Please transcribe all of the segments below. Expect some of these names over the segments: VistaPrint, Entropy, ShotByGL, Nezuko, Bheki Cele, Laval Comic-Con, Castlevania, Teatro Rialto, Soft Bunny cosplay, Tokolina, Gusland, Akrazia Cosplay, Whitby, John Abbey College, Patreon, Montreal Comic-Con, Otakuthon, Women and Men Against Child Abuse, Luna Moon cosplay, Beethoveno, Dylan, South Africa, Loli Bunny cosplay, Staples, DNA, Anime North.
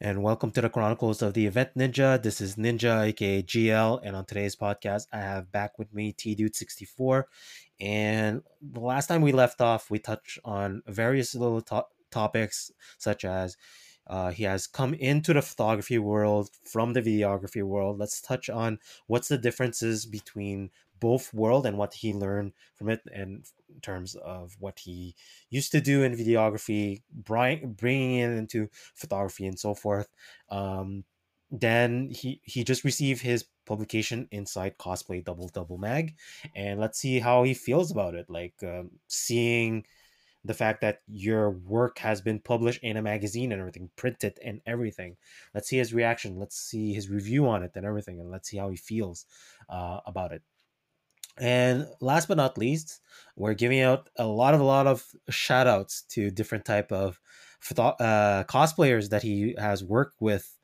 and welcome to the Chronicles of the Event Ninja. This is Ninja, aka GL, and on today's podcast, I have back with me Tdude64. And the last time we left off, we touched on various little topics, such as he has come into the photography world from the videography world. Let's touch on what's the differences between both world and what he learned from it, and in terms of what he used to do in videography, bringing it into photography and so forth. Then he just received his publication inside Cosplay Double Double Mag, and let's see how he feels about it. Like seeing the fact that your work has been published in a magazine and everything, printed and everything. Let's see his reaction. Let's see his review on it and everything, and let's see how he feels about it. And last but not least, we're giving out a lot of shout outs to different type of cosplayers that he has worked with.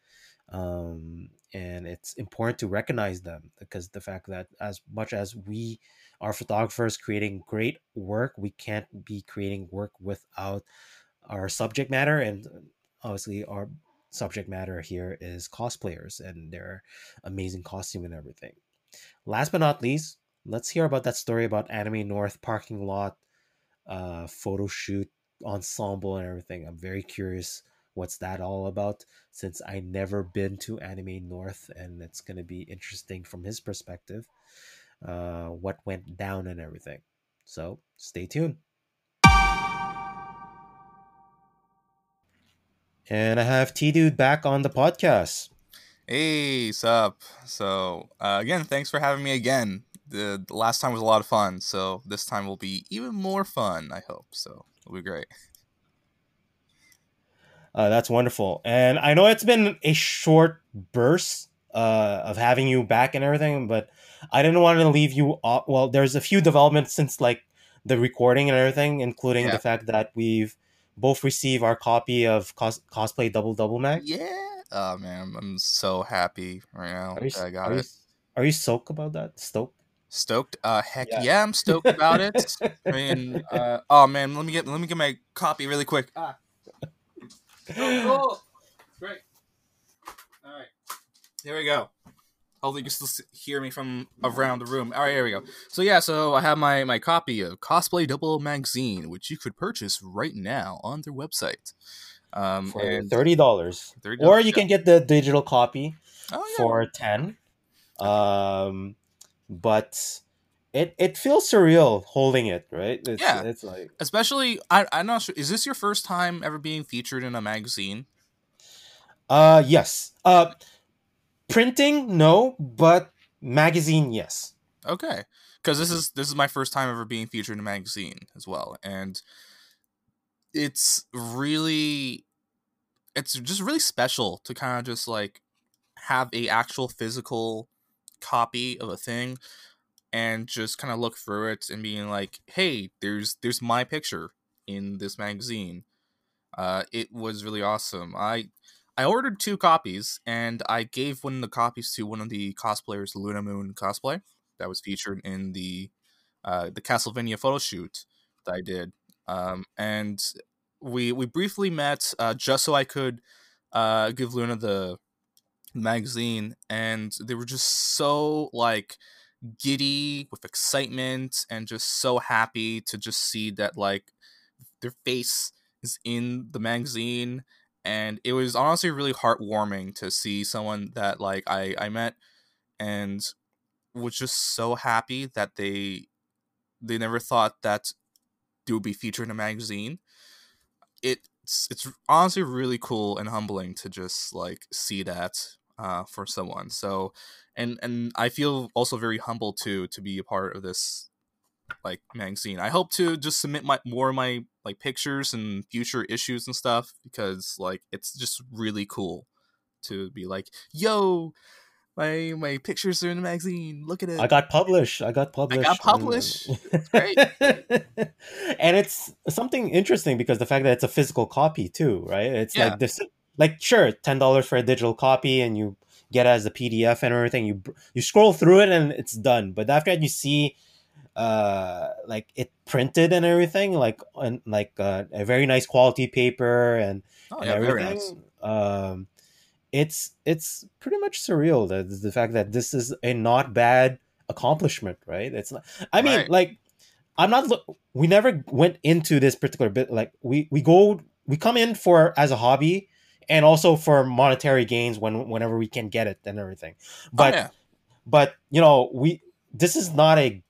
And it's important to recognize them, because the fact that as much as we are photographers creating great work, we can't be creating work without our subject matter. And obviously our subject matter here is cosplayers and their amazing costume and everything. Last but not least, let's hear about that story about Anime North parking lot, photo shoot, ensemble, and everything. I'm very curious what's that all about, since I never been to Anime North, and it's going to be interesting from his perspective, what went down and everything. So stay tuned. And I have Tdude back on the podcast. Hey, sup? So again, thanks for having me again. The last time was a lot of fun, so this time will be even more fun, I hope. So it'll be great. That's wonderful. And I know it's been a short burst of having you back and everything, but I didn't want to leave you off. Well, there's a few developments since like the recording and everything, including the fact that we've both received our copy of Cosplay Double Double Mag. Yeah. Oh, man, I'm so happy right now that I got it. Are you stoked about that? Stoked? Heck yeah, I'm stoked about it. I mean, oh man, let me get my copy really quick. Ah. Oh, great. All right, here we go. Hopefully you can still hear me from around the room. All right, here we go. So yeah, so I have my copy of Cosplay Double Magazine, which you could purchase right now on their website. For $30. Or you can get the digital copy for $10. But it feels surreal holding it, right? It's like, especially I'm not sure. Is this your first time ever being featured in a magazine? Yes. Printing, no, but magazine, yes. Okay, because this is my first time ever being featured in a magazine as well, and it's just really special to kind of just like have a actual physical copy of a thing. And just kind of look through it and being like, hey, there's my picture in this magazine. It was really awesome. I ordered 2 copies, and I gave one of the copies to one of the cosplayers, Luna Moon Cosplay, that was featured in the Castlevania photo shoot that I did. And we briefly met just so I could give Luna the magazine, and they were just so like giddy with excitement and just so happy to just see that like their face is in the magazine. And it was honestly really heartwarming to see someone that like I met and was just so happy that they never thought that they would be featured in a magazine. It's honestly really cool and humbling to just like see that for someone. So And I feel also very humbled to be a part of this like magazine. I hope to just submit more of my like pictures and future issues and stuff, because like it's just really cool to be like, yo, my pictures are in the magazine. Look at it. I got published. It's great. And it's something interesting because the fact that it's a physical copy too, right? It's like this, like sure, $10 for a digital copy, and you get it as a PDF and everything. You scroll through it and it's done. But after that, you see, like it printed and everything, like a very nice quality paper and everything. Very nice. it's pretty much surreal, the fact that this is a not bad accomplishment, right? It's not, I mean, right. Like, I'm not, we never went into this particular bit, like we come in for as a hobby and also for monetary gains whenever we can get it and everything. But, oh, yeah. But you know, this is not a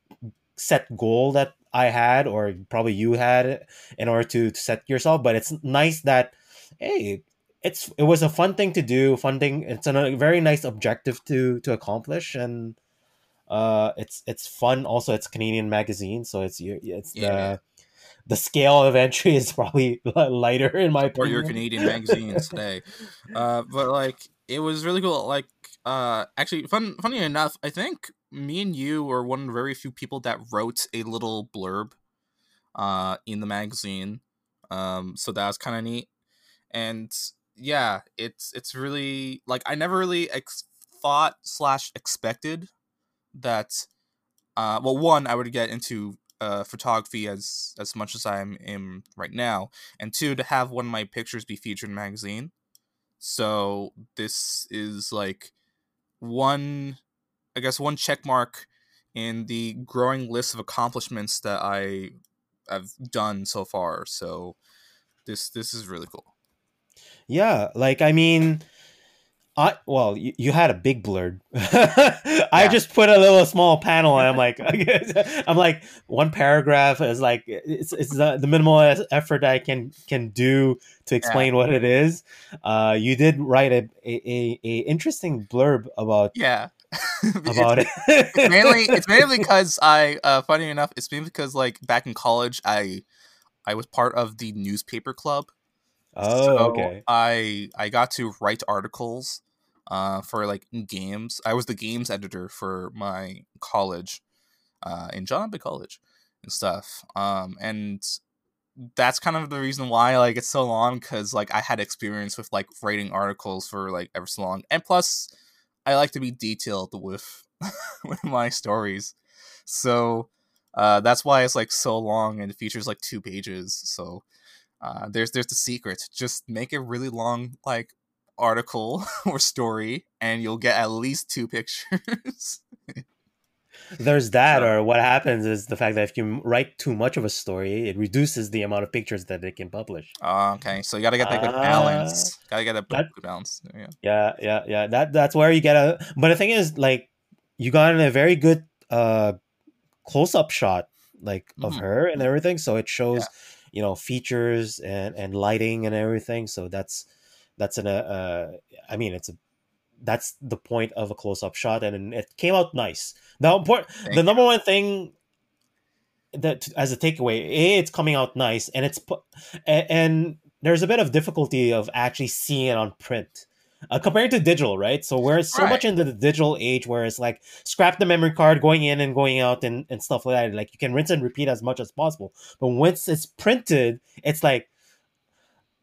set goal that I had or probably you had in order to set yourself, but it's nice that, hey, it was a fun thing to do, fun thing. It's a very nice objective to accomplish, and it's fun. Also, it's Canadian magazine, so it's the scale of entry is probably lighter in my opinion. Or your Canadian magazines today, but like it was really cool. Like actually, funny enough, I think me and you were one of the very few people that wrote a little blurb, in the magazine. So that was kind of neat, and. Yeah, it's really like I never really thought / expected that. Well, one, I would get into photography as much as I am in right now, and two, to have one of my pictures be featured in a magazine. So this is like one check mark in the growing list of accomplishments that I have done so far. So this is really cool. Yeah, like I mean, you had a big blurb. I just put a little small panel, and I'm like, one paragraph is like it's the minimal effort I can do to explain what it is. You did write a interesting blurb about about it. It's mainly because I funny enough, it's mainly because like back in college, I was part of the newspaper club. Oh, so okay. I got to write articles for like games. I was the games editor for my college, in John Abbey College and stuff. And that's kind of the reason why like it's so long, because like I had experience with like writing articles for like ever so long. And plus I like to be detailed with with my stories. So that's why it's like so long, and it features like 2 pages, so there's the secret. Just make a really long like article or story, and you'll get at least 2 pictures. There's that, or what happens is the fact that if you write too much of a story, it reduces the amount of pictures that they can publish. Okay, so you gotta get that good balance. Gotta get that good balance. Yeah. That's where you get a. But the thing is, like, you got in a very good close-up shot, like of her and everything, so it shows. Yeah. You know, features and lighting and everything. So that's that's the point of a close-up shot, and it came out nice. Now, the number one thing that as a takeaway, it's coming out nice, and and there's a bit of difficulty of actually seeing it on print. Compared to digital, right? So we're so much into the digital age where it's like scrap the memory card, going in and going out and stuff like that. Like you can rinse and repeat as much as possible. But once it's printed, it's like,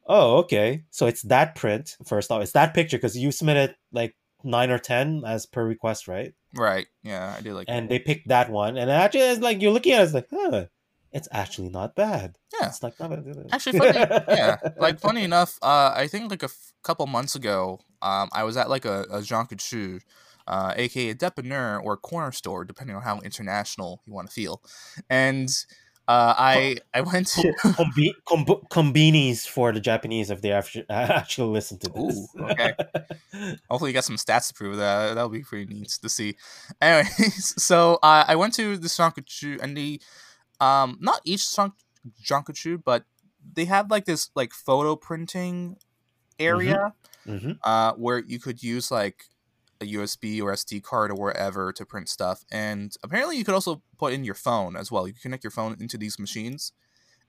oh, okay. So it's that print first off. It's that picture, because you submitted like 9 or 10 as per request, right? Right. Yeah, I do like that. And they picked that one. And actually, it's like you're looking at it, it's like, huh, it's actually not bad. Yeah. It's like not bad. Actually, funny. Yeah. Like, funny enough, I think like a couple months ago, I was at like a John Couture, aka depanneur or corner store, depending on how international you want to feel. And I went to combinis for the Japanese, if they actually listen to this. Ooh, okay. Hopefully you got some stats to prove that. That'll be pretty neat to see. Anyways, so I went to the John Couture, and the not each John Couture, but they had like this like photo printing area where you could use like a USB or SD card or wherever to print stuff, and apparently you could also put in your phone as well. You can connect your phone into these machines,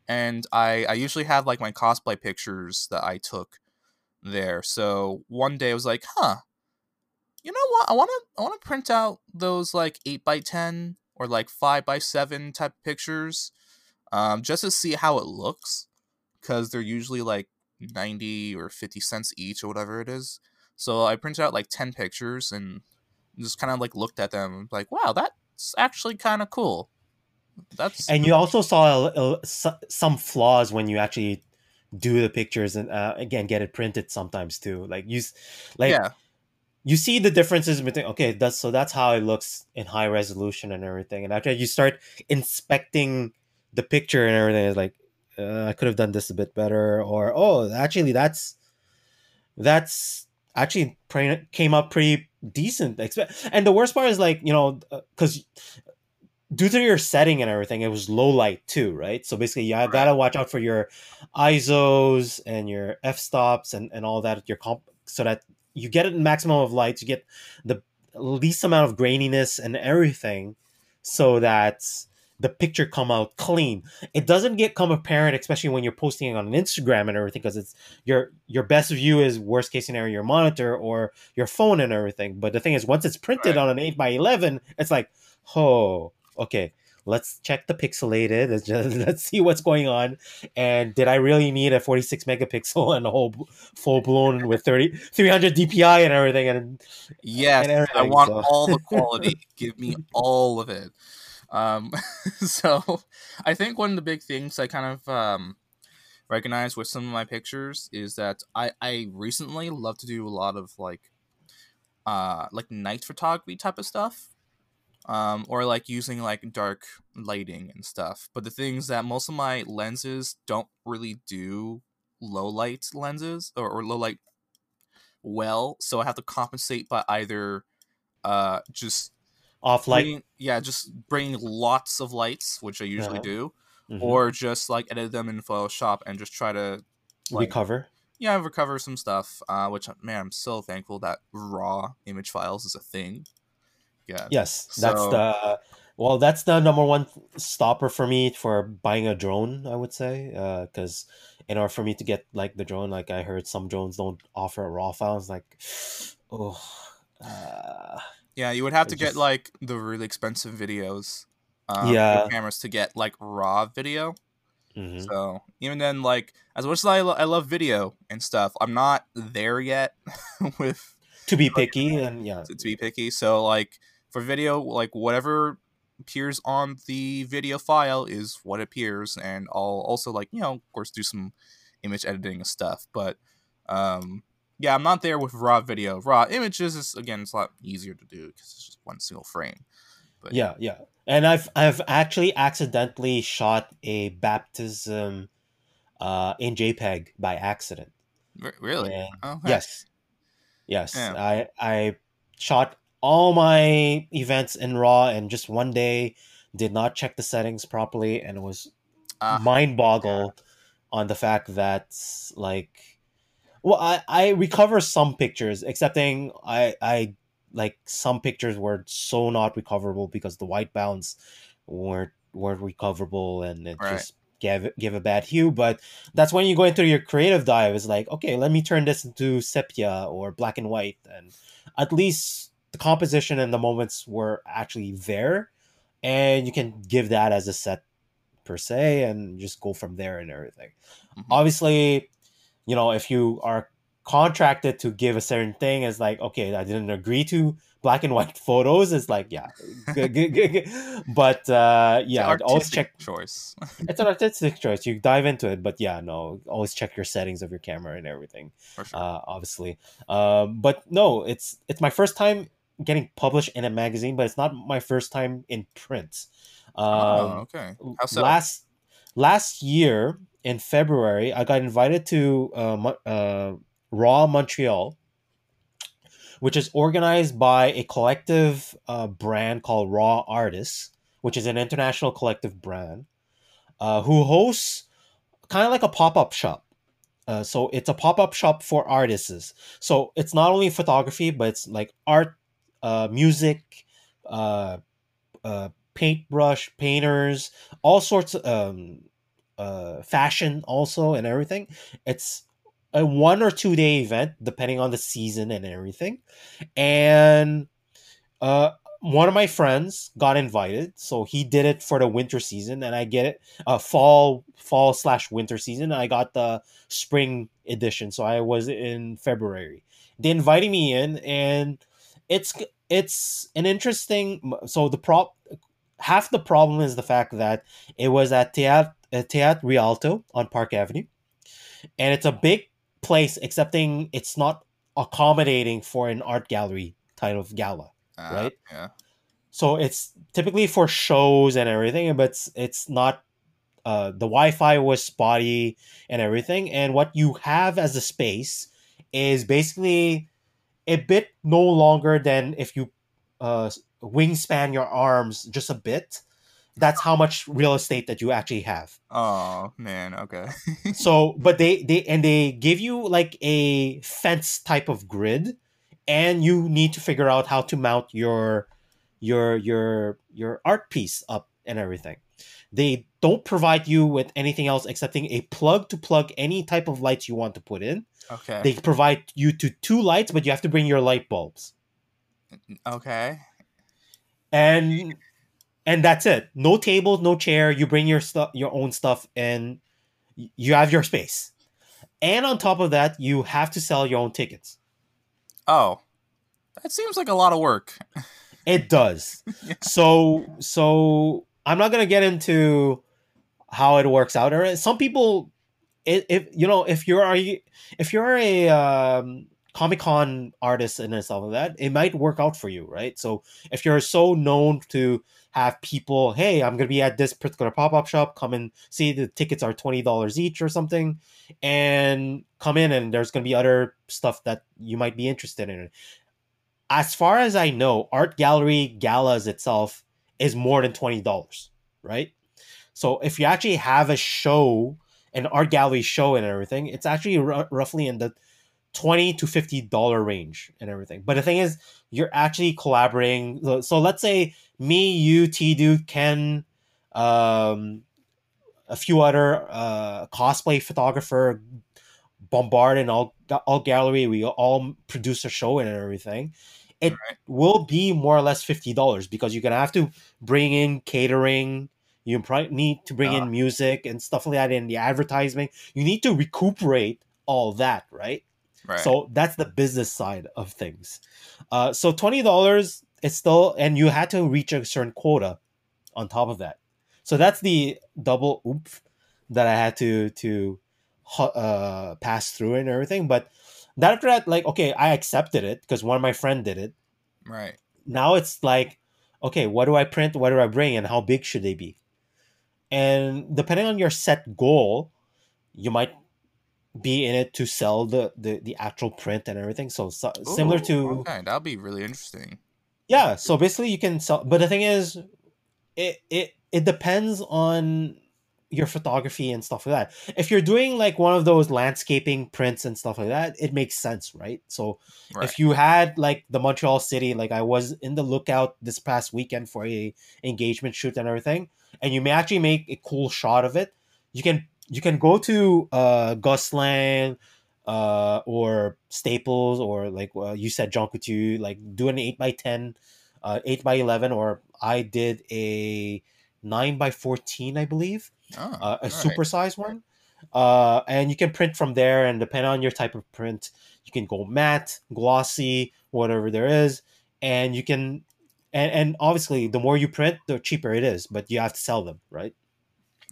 and I usually have like my cosplay pictures that I took there. So one day I was like, you know what, I want to print out those like 8x10 or like 5x7 type pictures, just to see how it looks, because they're usually like 90 or 50 cents each or whatever it is. So I printed out like 10 pictures and just kind of like looked at them like, wow, that's actually kind of cool. That's And you also saw some flaws when you actually do the pictures and again get it printed sometimes too. Like you see the differences between okay, that's how it looks in high resolution and everything. And after you start inspecting the picture and everything, it's like I could have done this a bit better, or actually that's actually came up pretty decent. And the worst part is like, you know, because due to your setting and everything, it was low light too, right? So basically, you gotta watch out for your ISOs and your f-stops and all that, your comp, so that you get a maximum of light, you get the least amount of graininess and everything, so that the picture come out clean. It doesn't come apparent, especially when you're posting it on Instagram and everything, because it's your best view is worst case scenario your monitor or your phone and everything. But the thing is, once it's printed on an 8x11, it's like, oh, okay, let's check the pixelated. Let's see what's going on. And did I really need a 46 megapixel and a whole full blown with 300 DPI and everything? And yes, and everything, I want all the quality. Give me all of it. So I think one of the big things I kind of recognize with some of my pictures is that I recently love to do a lot of like night photography type of stuff, or like using like dark lighting and stuff. But the thing is that most of my lenses don't really do low light lenses or low light well, so I have to compensate by either just off light, bringing lots of lights, which I usually do, or just like edit them in Photoshop and just try to like, recover some stuff. Which man, I'm so thankful that raw image files is a thing. Yeah. Yes, so, that's the number one stopper for me for buying a drone, I would say, because in order for me to get like the drone, like I heard some drones don't offer raw files. Like, yeah, you would have to get like the really expensive videos, cameras to get like raw video. Mm-hmm. So even then, like as much as I love video and stuff, I'm not there yet with to be picky and to be picky. So like for video, like whatever appears on the video file is what appears, and I'll also like of course do some image editing and stuff, but yeah, I'm not there with raw video. Raw images is it's a lot easier to do because it's just one single frame. But yeah. And I've actually accidentally shot a baptism in JPEG by accident. Really? And okay. Yes. Yeah. I shot all my events in raw and just one day did not check the settings properly, and it was mind-boggled on the fact that well, I recover some pictures, excepting I like some pictures were so not recoverable because the white bounds weren't recoverable, and it just gave a bad hue. But that's when you go into your creative dive. It's like, okay, let me turn this into sepia or black and white, and at least the composition and the moments were actually there, and you can give that as a set per se, and just go from there and everything. Mm-hmm. Obviously, you know, if you are contracted to give a certain thing, it's like, okay, I didn't agree to black and white photos. It's like, but yeah, always check choice. It's an artistic choice. You dive into it, but always check your settings of your camera and everything. For sure. Obviously, but no, it's my first time getting published in a magazine, but it's not my first time in print. Okay. How so? Last year, in February, I got invited to Raw Montreal, which is organized by a collective brand called Raw Artists, which is an international collective brand, who hosts kind of like a pop-up shop. So it's a pop-up shop for artists. So it's not only photography, but it's like art, music, paintbrush, painters, all sorts of... fashion also and everything. It's a 1 or 2 day event depending on the season and everything, and one of my friends got invited, so he did it for the winter season, and I get it fall/winter season. I got the spring edition, so I was in February. They invited me in, and it's an interesting, so half the problem is the fact that it was at Teatro Rialto on Park Avenue, And it's a big place, excepting it's not accommodating for an art gallery type of gala, right? Yeah. So it's typically for shows and everything, but it's not... the Wi-Fi was spotty and everything. And what you have as a space is basically a bit no longer than if you wingspan your arms just a bit. That's how much real estate that you actually have. Oh, man. Okay. So, but they give you like a fence type of grid, and you need to figure out how to mount your art piece up and everything. They don't provide you with anything else excepting a plug to plug any type of lights you want to put in. Okay. They provide you to 2 lights, but you have to bring your light bulbs. Okay. And that's it. No table, no chair. You bring your own stuff, and you have your space. And on top of that, you have to sell your own tickets. Oh, that seems like a lot of work. It does. Yeah. So I'm not gonna get into how it works out. Some people, if you're a Comic-Con artist and stuff like that, it might work out for you, right? So if you're so known to have people, hey, I'm gonna be at this particular pop-up shop, come and see, the tickets are $20 each or something, and come in, and there's gonna be other stuff that you might be interested in. As far as I know, art gallery galas itself is more than $20, right? So if you actually have a show, an art gallery show and everything, it's actually roughly in the $20 to $50 range and everything. But the thing is, you're actually collaborating. So let's say me, you, Tdude, Ken, a few other cosplay photographer, Bombard, and all gallery, we all produce a show and everything. It will be more or less $50 because you're going to have to bring in catering. You probably need to bring in music and stuff like that in the advertising. You need to recuperate all that, right? Right. So that's the business side of things. So $20 is still, and you had to reach a certain quota on top of that. So that's the double oomph that I had to pass through and everything. But that, after that, like, okay, I accepted it because one of my friends did it. Right. Now it's like, okay, what do I print? What do I bring? And how big should they be? And depending on your set goal, you might be in it to sell the actual print and everything. So similar to... Okay, that'll be really interesting. Yeah, so basically you can sell... But the thing is, it depends on your photography and stuff like that. If you're doing like one of those landscaping prints and stuff like that, it makes sense, right? So if you had like the Montreal city, like I was in the lookout this past weekend for a engagement shoot and everything, and you may actually make a cool shot of it, you can go to Gusland or Staples, or like you said, John Couture, like do an 8x10, 8x11, or I did a 9x14, I believe. A supersized one. And you can print from there, and depending on your type of print, you can go matte, glossy, whatever there is. And you can, and obviously the more you print, the cheaper it is, but you have to sell them, right?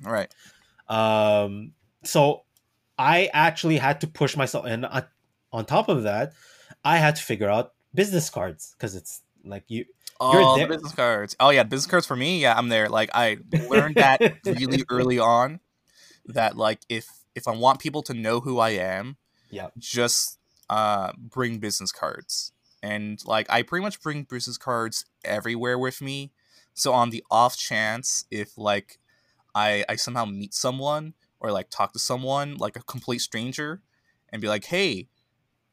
All right. So I actually had to push myself, and on top of that, I had to figure out business cards, because it's like you're there. The business cards. Oh yeah, business cards for me. Yeah, I'm there. Like I learned that really early on, that like if I want people to know who I am, yeah, just bring business cards. And like I pretty much bring business cards everywhere with me. So on the off chance if like I somehow meet someone or like talk to someone like a complete stranger, and be like, hey,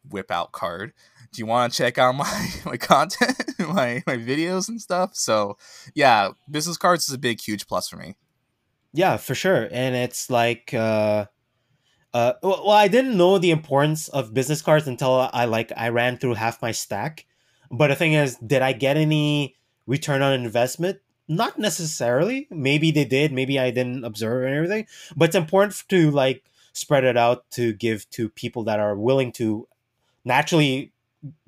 whip out card, do you want to check out my content, my videos and stuff? So yeah, business cards is a big huge plus for me. Yeah, for sure. And it's like well, I didn't know the importance of business cards until I ran through half my stack. But the thing is, did I get any return on investment? Not necessarily. Maybe they did, maybe I didn't observe and everything, but it's important to like spread it out, to give to people that are willing to naturally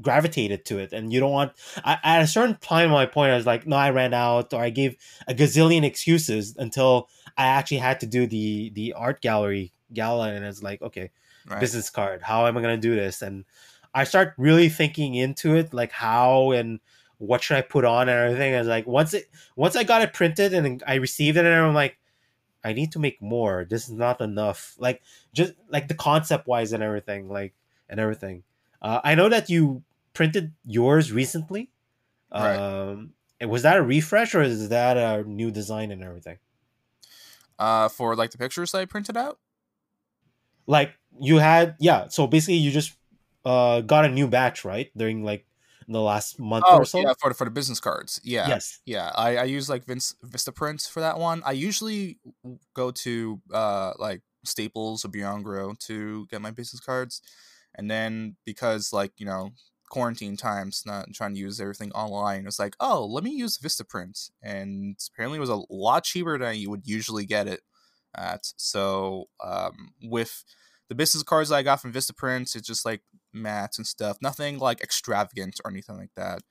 gravitated to it. And you don't want, at a certain time in my point, I was like, no, I ran out, or I gave a gazillion excuses until I actually had to do the art gallery gala, and it's like, okay, business card, how am I going to do this? And I start really thinking into it, like how and what should I put on and everything. I was like, once I got it printed and I received it, and I'm like, I need to make more. This is not enough. Like, just like the concept wise and everything, like, and everything. I know that you printed yours recently. Was that a refresh, or is that a new design and everything? For like the pictures I printed out? Like you had, yeah. So basically you just got a new batch, right? During like the last month or so? Yeah, for the business cards. Yeah. Yes. Yeah. I use like VistaPrint for that one. I usually go to like Staples or Beyond Grow to get my business cards. And then because like, you know, quarantine times, not trying to use everything online, it's like, oh, let me use VistaPrint. And apparently it was a lot cheaper than you would usually get it at. So with the business cards that I got from VistaPrint, it's just like mats and stuff, nothing like extravagant or anything like that,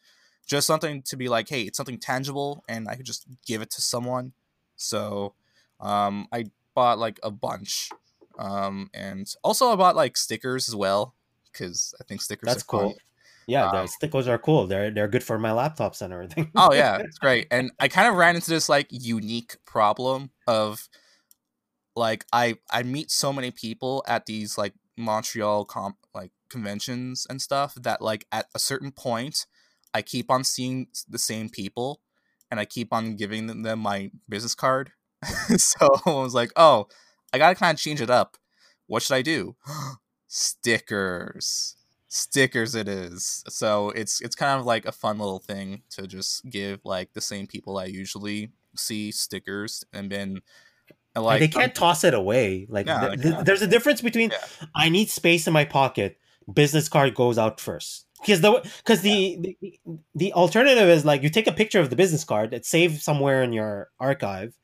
just something to be like, hey, it's something tangible and I could just give it to someone. So I bought like a bunch, and also I bought like stickers as well, because I think stickers that's are cool. Yeah, the stickers are cool. They're good for my laptops and everything. Oh yeah, it's great. And I kind of ran into this like unique problem of like I meet so many people at these like Montreal like conventions and stuff that like at a certain point I keep on seeing the same people and I keep on giving them my business card. So I was like, oh, I gotta kind of change it up. What should I do? Stickers it is. So it's kind of like a fun little thing to just give like the same people I usually see stickers, and then like they can't toss it away. Like no, there's a difference between I need space in my pocket. Business card goes out first, because the alternative is like you take a picture of the business card, it's saved somewhere in your archive,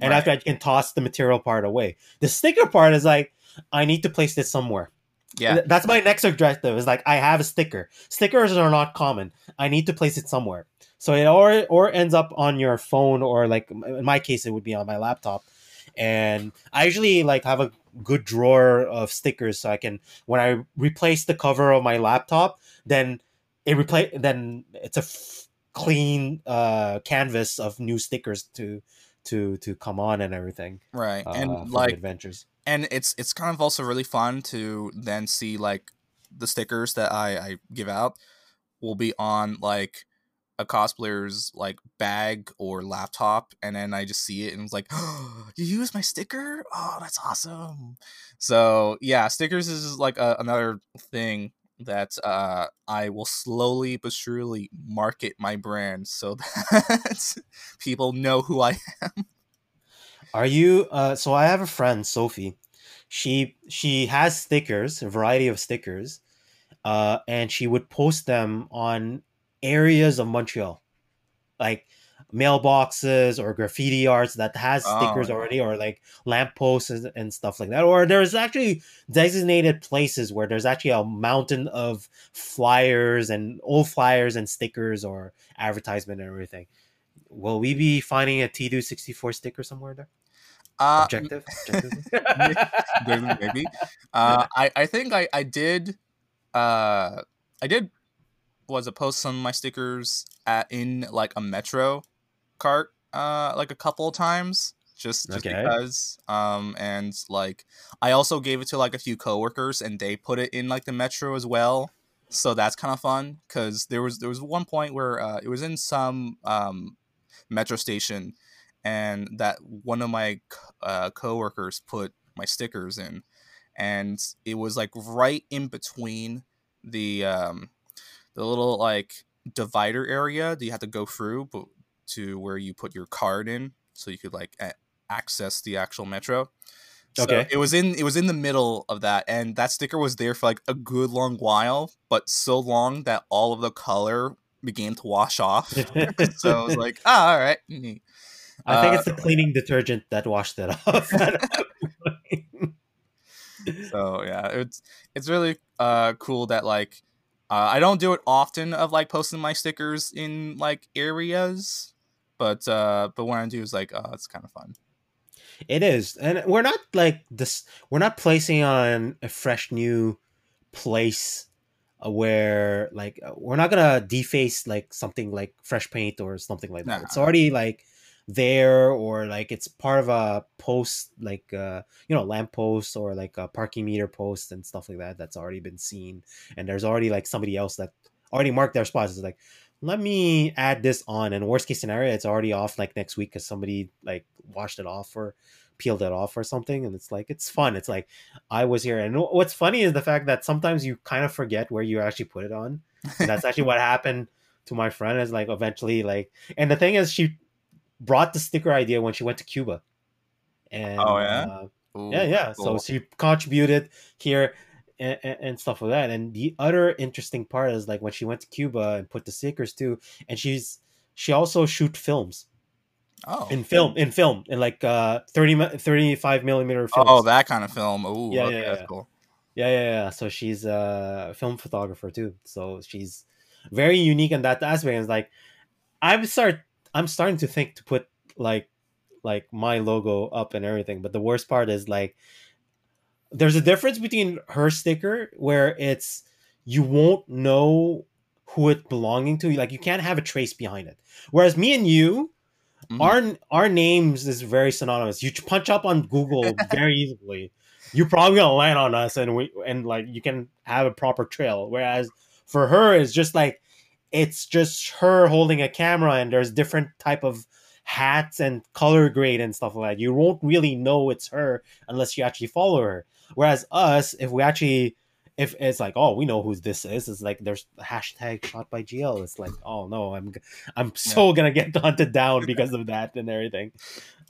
and after I can toss the material part away. The sticker part is like I need to place this somewhere. Yeah, that's my next objective. Is like I have a sticker. Stickers are not common. I need to place it somewhere. So it or ends up on your phone, or like in my case, it would be on my laptop. And I usually like have a good drawer of stickers, so I can, when I replace the cover of my laptop, then it's a clean canvas of new stickers to come on and everything. Right, and like adventures, and it's kind of also really fun to then see like the stickers that I give out will be on like a cosplayer's like bag or laptop, and then I just see it and was like, oh, you use my sticker? Oh, that's awesome. So yeah, stickers is like another thing that I will slowly but surely market my brand so that people know who I am. Are you so I have a friend, Sophie. She has stickers, a variety of stickers, and she would post them on areas of Montreal, like mailboxes or graffiti arts that has stickers already, or like lampposts and stuff like that. Or there's actually designated places where there's actually a mountain of flyers and old flyers and stickers or advertisement and everything. Will we be finding a Tdude64 sticker somewhere there? Objective? Maybe. I think I did was a post some of my stickers in like a Metro cart like a couple of times, just because and like I also gave it to like a few coworkers, and they put it in like the Metro as well, so that's kind of fun, because there was one point where it was in some Metro station, and that one of my coworkers put my stickers in, and it was like right in between the little like divider area that you have to go through to where you put your card in, so you could like access the actual Metro. Okay. So it was in the middle of that, and that sticker was there for like a good long while, but so long that all of the color began to wash off. So I was like, all right. I think it's the cleaning detergent that washed that off. So yeah, it's really cool that like. I don't do it often of like posting my stickers in like areas, but when I do, it's like, oh, it's kind of fun. It is. And we're not like this, we're not placing on a fresh new place where like we're not going to deface like something like fresh paint or something like that. It's already like there, or like it's part of a post, like you know, lamp post or like a parking meter post and stuff like that, that's already been seen, and there's already like somebody else that already marked their spots. It's like, let me add this on, and worst case scenario, it's already off like next week because somebody like washed it off or peeled it off or something. And it's like, it's fun. It's like, I was here. And what's funny is the fact that sometimes you kind of forget where you actually put it on, and that's actually what happened to my friend. Is like eventually like, and the thing is, she brought the sticker idea when she went to Cuba. And oh yeah, ooh, yeah, yeah. Cool. So she contributed here and stuff like that. And the other interesting part is like when she went to Cuba and put the stickers too, and she also shoot films. Oh, in film, in like 35 millimeter films. Oh, that kind of film. Ooh, yeah, okay, yeah, that's cool. Yeah, yeah, yeah. So she's a film photographer too. So she's very unique in that aspect. And it's like, I'm starting to think to put like my logo up and everything. But the worst part is like, there's a difference between her sticker where it's, you won't know who it's belonging to. Like you can't have a trace behind it. Whereas me and you, mm-hmm, our names is very synonymous. You punch up on Google very easily. You're probably gonna land on us, and like you can have a proper trail. Whereas for her, it's just like, it's just her holding a camera, and there's different type of hats and color grade and stuff like that. You won't really know it's her unless you actually follow her. Whereas us, if it's like, oh, we know who this is. It's like, there's hashtag shot by GL. It's like, oh no, I'm so gonna get hunted down because of that and everything.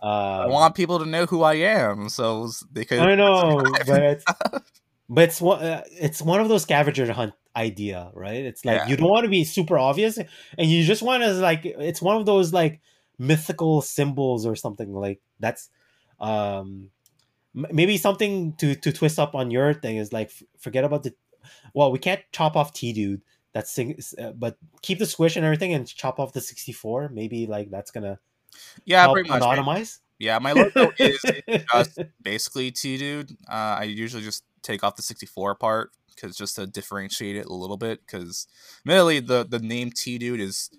I want people to know who I am, so they could. I know, but it's one of those scavenger hunt idea, right? It's like, you don't want to be super obvious, and you just want to, like, it's one of those like mythical symbols or something like that's maybe something to twist up on your thing. Is like, forget about the, well, we can't chop off Tdude, that's, but keep the squish and everything, and chop off the 64. Maybe like that's gonna help pretty much anonymize. Yeah, my logo is just basically Tdude. I usually just take off the 64 part, because just to differentiate it a little bit, because mainly the name Tdude is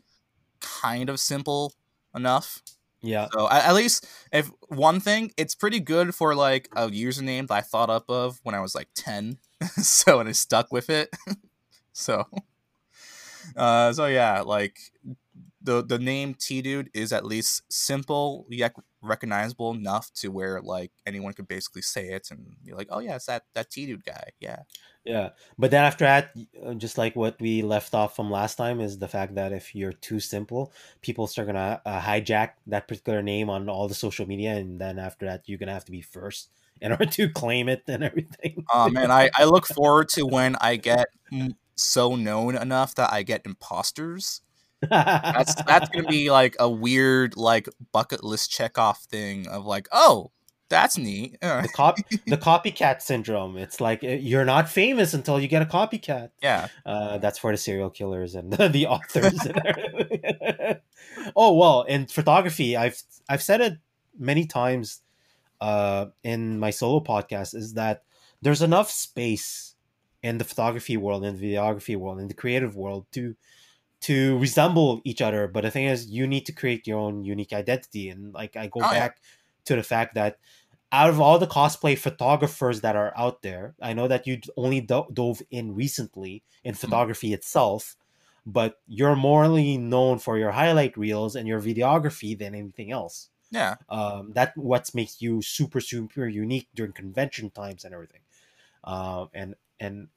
kind of simple enough. Yeah. So at least, if one thing, it's pretty good for like a username that I thought up of when I was like 10. So, and I stuck with it. So yeah, like the name Tdude is at least simple yet recognizable enough to where like anyone could basically say it and be like, oh yeah, it's that Tdude guy. Yeah. Yeah. But then after that, just like what we left off from last time, is the fact that if you're too simple, people start going to hijack that particular name on all the social media. And then after that, you're going to have to be first in order to claim it and everything. And I look forward to when I get so known enough that I get imposters. That's gonna be like a weird like bucket list checkoff thing of like, oh, that's neat. The copycat syndrome. It's like, you're not famous until you get a copycat. Yeah, that's for the serial killers and the authors. Oh well, in photography, I've said it many times in my solo podcast, is that there's enough space in the photography world, in the videography world, in the creative world to resemble each other. But the thing is, you need to create your own unique identity. And like, I go back to the fact that out of all the cosplay photographers that are out there, I know that you only dove in recently in photography itself, but you're morely known for your highlight reels and your videography than anything else. Yeah. That's what makes you super, super unique during convention times and everything.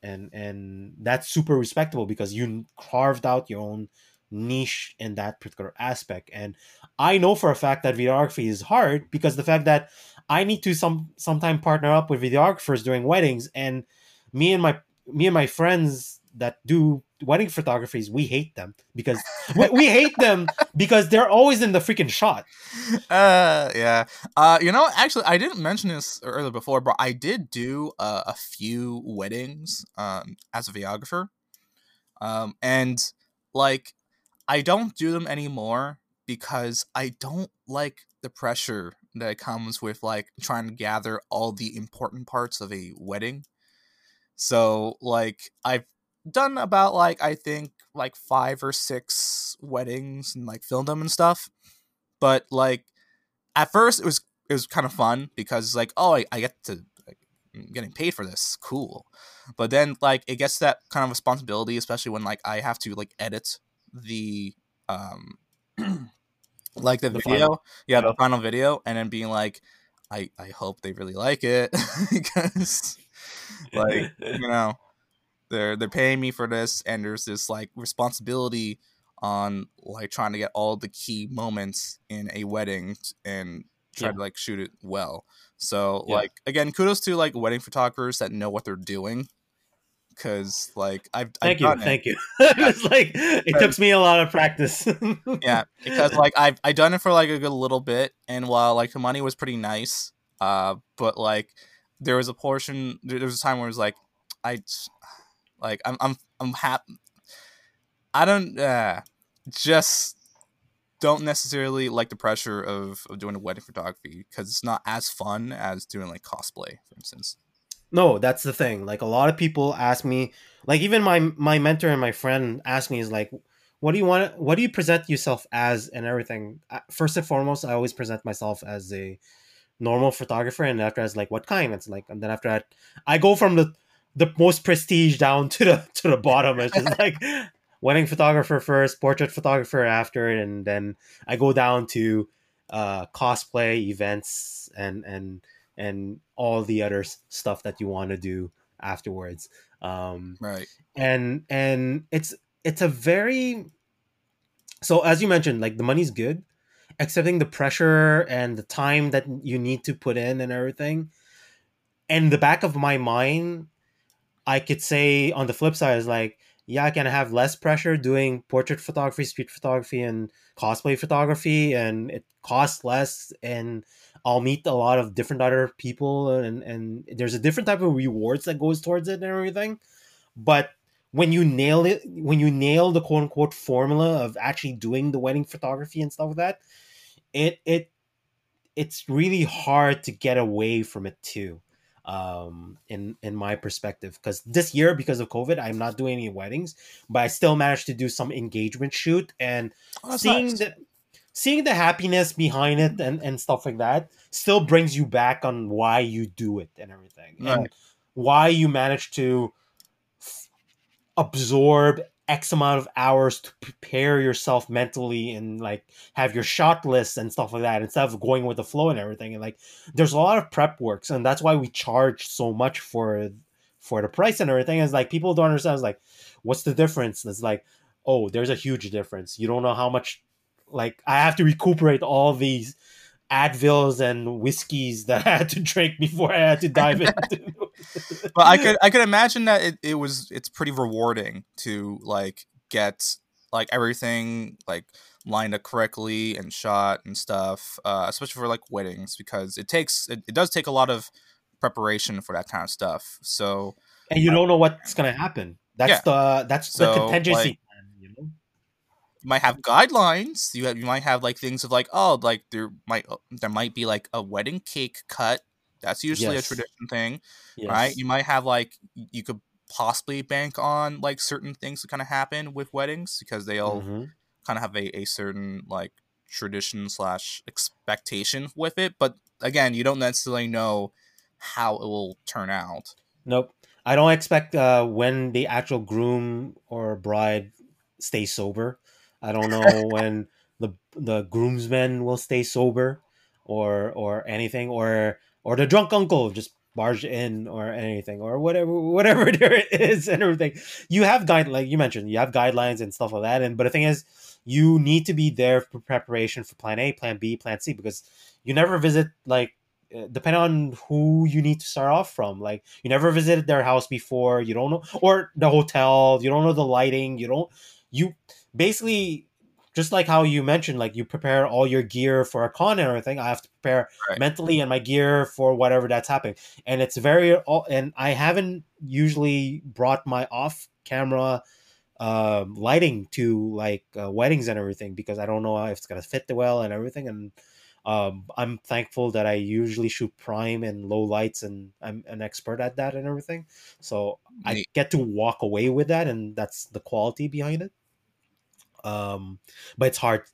And that's super respectable, because you carved out your own niche in that particular aspect. And I know for a fact that videography is hard, because the fact that I need to sometime partner up with videographers during weddings, and me and my friends that do wedding photographies, we hate them because they're always in the freaking shot. You know, actually, I didn't mention this earlier before, but I did do a few weddings as a videographer, and like, I don't do them anymore because I don't like the pressure that comes with like trying to gather all the important parts of a wedding. So like I've done about like I think like 5 or 6 weddings and like filmed them and stuff. But like at first it was kind of fun because like, oh, I get to like, I'm getting paid for this. Cool. But then like it gets that kind of responsibility, especially when like I have to like edit the like the video. Final. Yeah, the final video, and then being like, I hope they really like it because like, you know, they're paying me for this, and there's this like responsibility on like trying to get all the key moments in a wedding and try to like shoot it well. So like again, kudos to like wedding photographers that know what they're doing, because like I've done it. It's like it took me a lot of practice. Yeah, because like I've done it for like a good little bit, and while like the money was pretty nice, but like there was a time where it was like I'm happy. I don't just don't necessarily like the pressure of doing a wedding photography because it's not as fun as doing like cosplay, for instance. No, that's the thing. Like a lot of people ask me, like even my mentor and my friend asked me, is like, what do you want? What do you present yourself as and everything? First and foremost, I always present myself as a normal photographer, and after I was like, what kind? It's like, and then after that, I go from the most prestige down to the bottom. It's just like wedding photographer first, portrait photographer after, and then I go down to cosplay events and all the other stuff that you want to do afterwards. Right. And it's a very, so as you mentioned, like the money's good, accepting the pressure and the time that you need to put in and everything. And the back of my mind, I could say on the flip side is like, yeah, I can have less pressure doing portrait photography, street photography, and cosplay photography, and it costs less, and I'll meet a lot of different other people, and there's a different type of rewards that goes towards it and everything. But when you nail it, when you nail the quote unquote formula of actually doing the wedding photography and stuff like that, it's really hard to get away from it too. In my perspective, because this year, because of COVID, I'm not doing any weddings, but I still managed to do some engagement shoot, and seeing the happiness behind it and stuff like that still brings you back on why you do it and everything, right, and why you manage to absorb X amount of hours to prepare yourself mentally and like have your shot lists and stuff like that instead of going with the flow and everything. And like, there's a lot of prep works, and that's why we charge so much for the price and everything. It's like, people don't understand. It's like, what's the difference? It's like, oh, there's a huge difference. You don't know how much, like I have to recuperate all these Advils and whiskeys that I had to drink before I had to dive into. But I could imagine that it's pretty rewarding to like get like everything like lined up correctly and shot and stuff, especially for like weddings, because it does take a lot of preparation for that kind of stuff. So and you don't know what's gonna happen. That's the contingency. Like, you might have guidelines. You might have like things of like, oh, like there might be like a wedding cake cut. That's usually a tradition thing, right? You might have like, you could possibly bank on like certain things that kind of happen with weddings because they all kind of have a certain like tradition / expectation with it. But again, you don't necessarily know how it will turn out. Nope. I don't expect when the actual groom or bride stays sober. I don't know when the groomsmen will stay sober or anything, or the drunk uncle just barged in or anything, or whatever there is and everything. You have guidelines, like you mentioned, you have guidelines and stuff like that. But the thing is, you need to be there for preparation for plan A, plan B, plan C, because you never visit, like, depending on who you need to start off from. Like, you never visited their house before, you don't know, or the hotel, you don't know the lighting, you basically... Just like how you mentioned, like you prepare all your gear for a con and everything, I have to prepare mentally and my gear for whatever that's happening. And it's very, and I haven't usually brought my off-camera lighting to like weddings and everything because I don't know if it's going to fit well and everything. And I'm thankful that I usually shoot prime and low lights, and I'm an expert at that and everything. So I get to walk away with that, and that's the quality behind it. But it's hard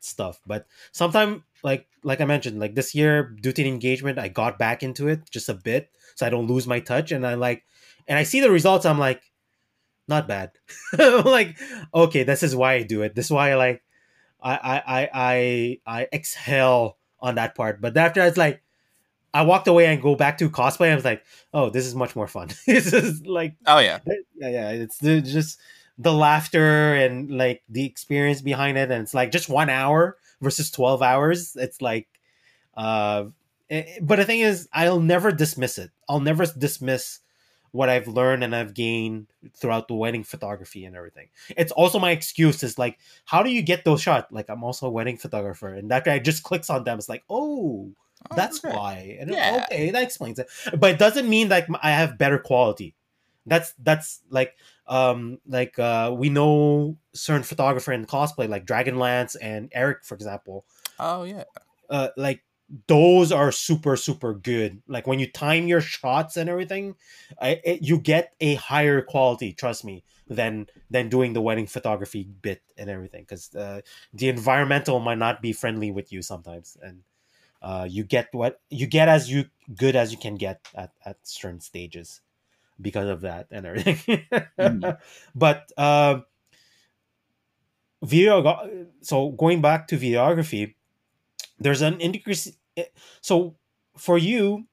stuff. But sometimes, like I mentioned, like this year due to the engagement, I got back into it just a bit, so I don't lose my touch. And I see the results. I'm like, not bad. I'm like, okay, this is why I do it. This is why I exhale on that part. But after it's like, I walked away and go back to cosplay. And I was like, oh, this is much more fun. This is like, oh yeah, yeah. It's just the laughter and like the experience behind it. And it's like just 1 hour versus 12 hours. It's like, but the thing is, I'll never dismiss it. I'll never dismiss what I've learned and I've gained throughout the wedding photography and everything. It's also my excuse is like, how do you get those shots? Like, I'm also a wedding photographer, and that guy just clicks on them. It's like, oh that's great. Why. And yeah. Okay, that explains it. But it doesn't mean like I have better quality. That's like, we know certain photographer in cosplay, like Dragonlance and Eric, for example. Oh yeah. Those are super, super good. Like when you time your shots and everything, you get a higher quality, trust me, than doing the wedding photography bit and everything. Because the environmental might not be friendly with you sometimes. And you get good as you can get at certain stages because of that and everything. Mm-hmm. But so going back to videography, there's an increase. So for you,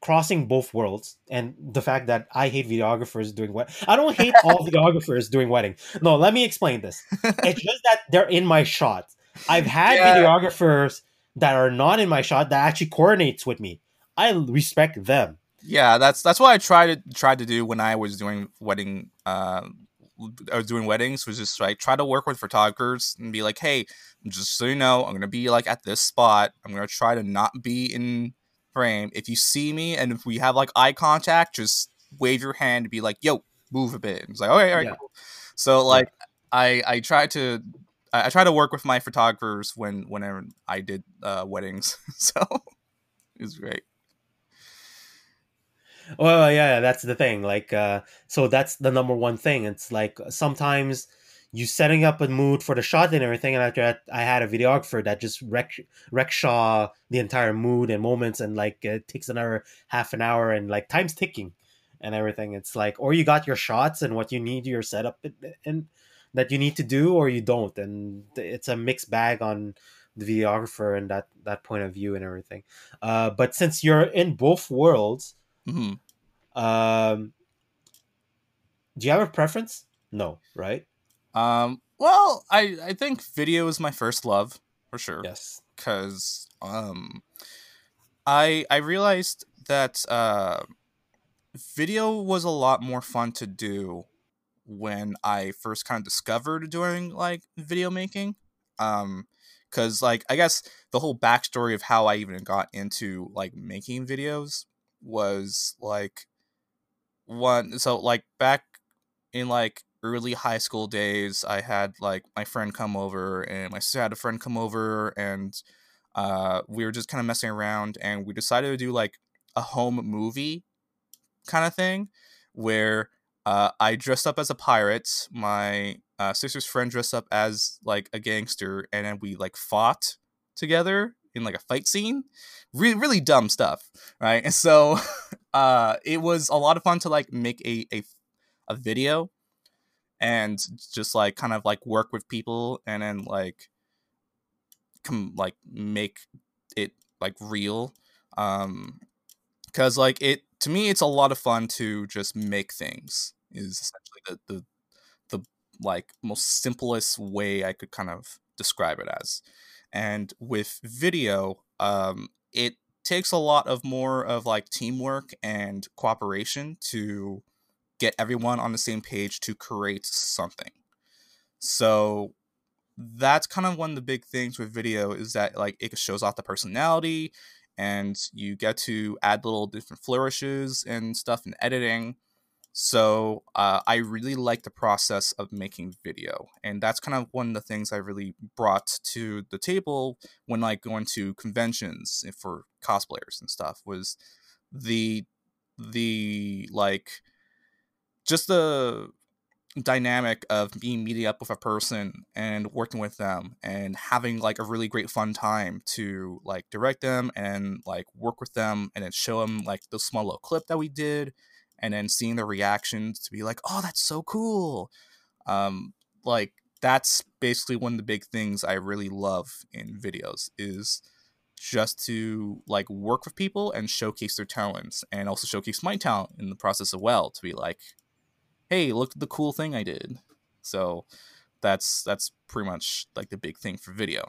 crossing both worlds, and the fact that I hate videographers doing wedding. I don't hate all videographers doing wedding. No, let me explain this. It's just that they're in my shot. I've had videographers that are not in my shot that actually coordinates with me. I respect them. Yeah, that's what I tried to do when I was doing wedding. I was doing weddings, was just like try to work with photographers and be like, hey, just so you know, I'm gonna be like at this spot. I'm gonna try to not be in frame. If you see me and if we have like eye contact, just wave your hand and be like, yo, move a bit. And it's like, okay, all right, cool. So like I try to work with my photographers whenever I did weddings. So it was great. Well, yeah, that's the thing. Like, so that's the number one thing. It's like sometimes you setting up a mood for the shot and everything. And after that, I had a videographer that just wreck the entire mood and moments. And like, it takes another half an hour and like time's ticking and everything. It's like, or you got your shots and what you need, your setup and that you need to do, or you don't. And it's a mixed bag on the videographer and that point of view and everything. But since you're in both worlds, mm-hmm. Do you have a preference? No, right? Well, I think video is my first love for sure. Yes, because I realized that video was a lot more fun to do when I first kind of discovered doing like video making. Because like I guess the whole backstory of how I even got into like making videos was like one, so like back in like early high school days, I had like my friend come over, and my sister had a friend come over, and we were just kind of messing around, and we decided to do like a home movie kind of thing where I dressed up as a pirate, my sister's friend dressed up as like a gangster, and then we like fought together in like a fight scene. Really, really dumb stuff, right? And so it was a lot of fun to like make a video and just like kind of like work with people and then like make it like real. 'Cause like it, to me, it's a lot of fun to just make things is essentially the like most simplest way I could kind of describe it as. And with video, it takes a lot of more of like teamwork and cooperation to get everyone on the same page to create something. So that's kind of one of the big things with video is that like it shows off the personality, and you get to add little different flourishes and stuff in editing. So I really like the process of making video, and that's kind of one of the things I really brought to the table when like going to conventions for cosplayers and stuff, was the like just the dynamic of being meeting up with a person and working with them and having like a really great fun time to like direct them and like work with them and then show them like the small little clip that we did, and then seeing the reactions to be like, oh, that's so cool. Like that's basically one of the big things I really love in videos, is just to like work with people and showcase their talents, and also showcase my talent in the process as well, to be like, hey, look at the cool thing I did. So that's pretty much like the big thing for video.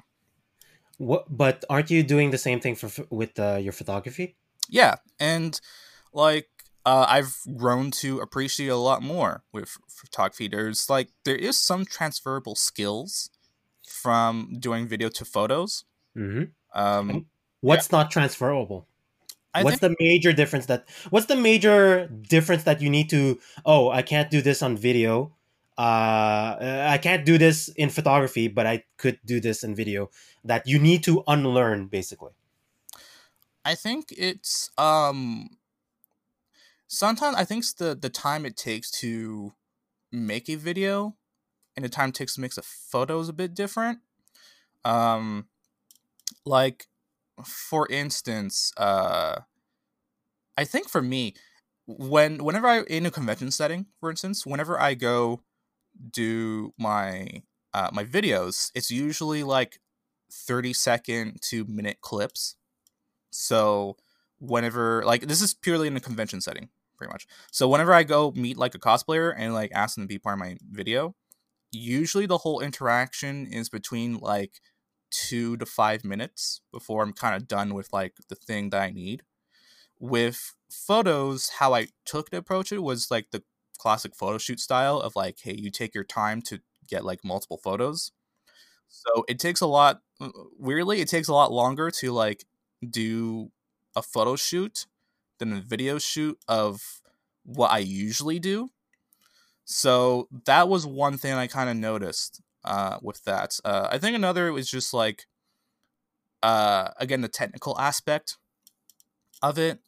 What, but aren't you doing the same thing with your photography? Yeah, and like I've grown to appreciate a lot more with photography. There's like, there is some transferable skills from doing video to photos. Mm-hmm. What's not transferable? What's the major difference that you need to, oh, I can't do this on video. I can't do this in photography, but I could do this in video, that you need to unlearn, basically? I think it's, sometimes I think it's the time it takes to make a video and the time it takes to make a photo is a bit different. Like, for instance, I think for me, whenever I in a convention setting, for instance, whenever I go do my my videos, it's usually like 30-second to minute clips. So whenever, like, this is purely in a convention setting, pretty much. So whenever I go meet like a cosplayer and like ask them to be part of my video, usually the whole interaction is between like 2 to 5 minutes before I'm kind of done with like the thing that I need. With photos, how I took to approach it was like the classic photo shoot style of like, hey, you take your time to get like multiple photos. So it takes a lot, weirdly, it takes a lot longer to like do a photo shoot than a video shoot of what I usually do. So that was one thing I kind of noticed with that. I think another was just like, again, the technical aspect of it,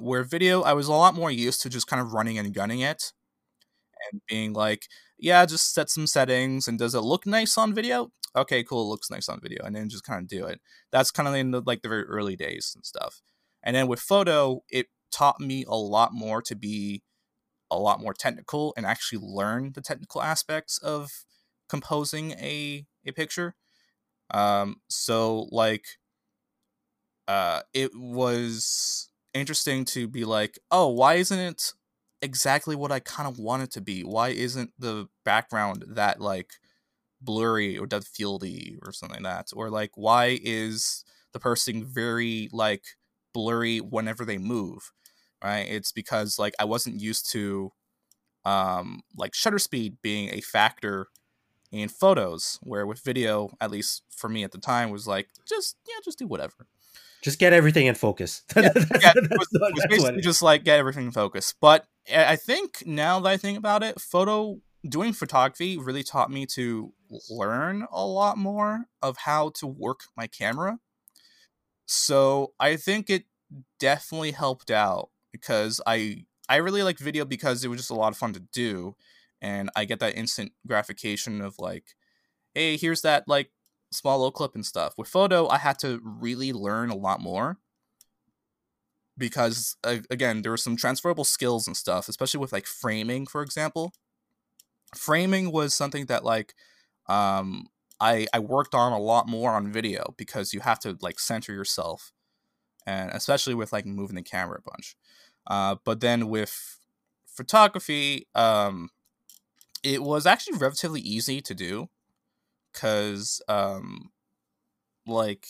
where video, I was a lot more used to just kind of running and gunning it and being like, yeah, just set some settings and does it look nice on video? Okay, cool. It looks nice on video. And then just kind of do it. That's kind of in the, like the very early days and stuff. And then with photo, it taught me a lot more to be a lot more technical and actually learn the technical aspects of composing a picture. So like it was interesting to be like, oh, why isn't it exactly what I kind of want it to be? Why isn't the background that like blurry or that fieldy or something like that? Or like, why is the person very like blurry whenever they move, right? It's because like I wasn't used to like shutter speed being a factor in photos, where with video, at least for me at the time, was like, just do whatever. Just get everything in focus. Yeah, it was basically just like get everything in focus. But I think now that I think about it, doing photography really taught me to learn a lot more of how to work my camera. So I think it definitely helped out, because I really like video because it was just a lot of fun to do. And I get that instant gratification of like, hey, here's that like small little clip and stuff. With photo, I had to really learn a lot more, because again, there were some transferable skills and stuff, especially with like framing, for example. Framing was something that like I worked on a lot more on video, because you have to like center yourself, and especially with like moving the camera a bunch. But then with photography, it was actually relatively easy to do, because, like,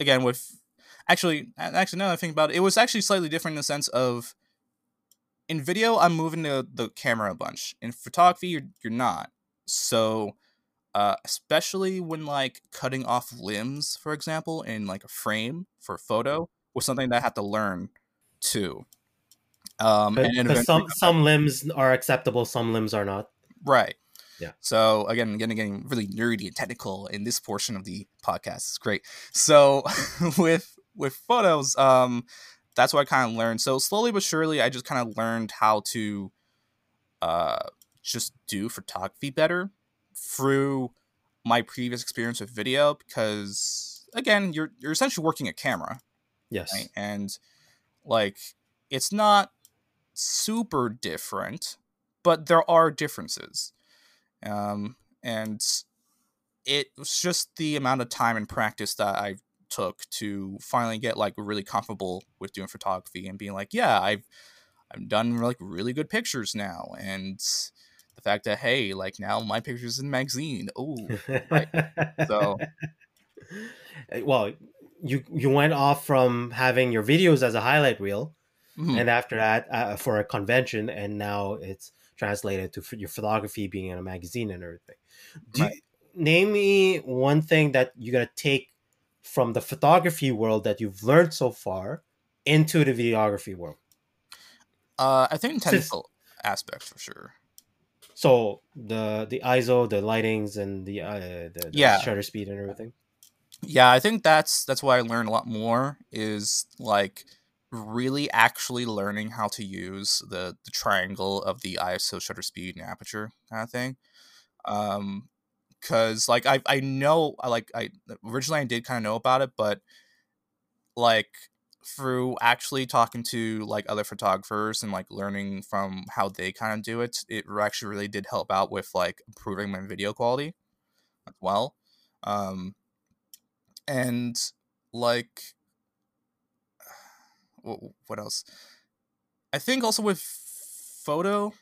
again, with... Actually, now that I think about it, it was actually slightly different in the sense of, in video, I'm moving the camera a bunch. In photography, you're not. So, especially when, like, cutting off limbs, for example, in, like, a frame for a photo, was something that I had to learn, too. Some limbs are acceptable, some limbs are not. Right. Yeah. So again, getting really nerdy and technical in this portion of the podcast. It's great. So with photos, that's what I kind of learned. So slowly but surely, I just kind of learned how to just do photography better through my previous experience with video, because again, you're essentially working a camera. Yes. Right? And like, it's not super different, but there are differences. And it was just the amount of time and practice that I took to finally get like really comfortable with doing photography and being like, yeah, I've done like really good pictures now. And the fact that, hey, like now my picture's in the magazine. Oh, right. So, well, you went off from having your videos as a highlight reel. Mm-hmm. And after that, for a convention, and now it's translated to your photography being in a magazine and everything. Name me one thing that you're going to take from the photography world that you've learned so far into the videography world. I think technical aspects for sure. So the ISO, the lightings, and the shutter speed and everything. Yeah, I think that's what I learned a lot more, is like really actually learning how to use the triangle of the ISO, shutter speed, and aperture kind of thing. Because like I originally I did kind of know about it, but like through actually talking to like other photographers and like learning from how they kind of do it, it actually really did help out with like improving my video quality as well. And like, what else? I think also with photo,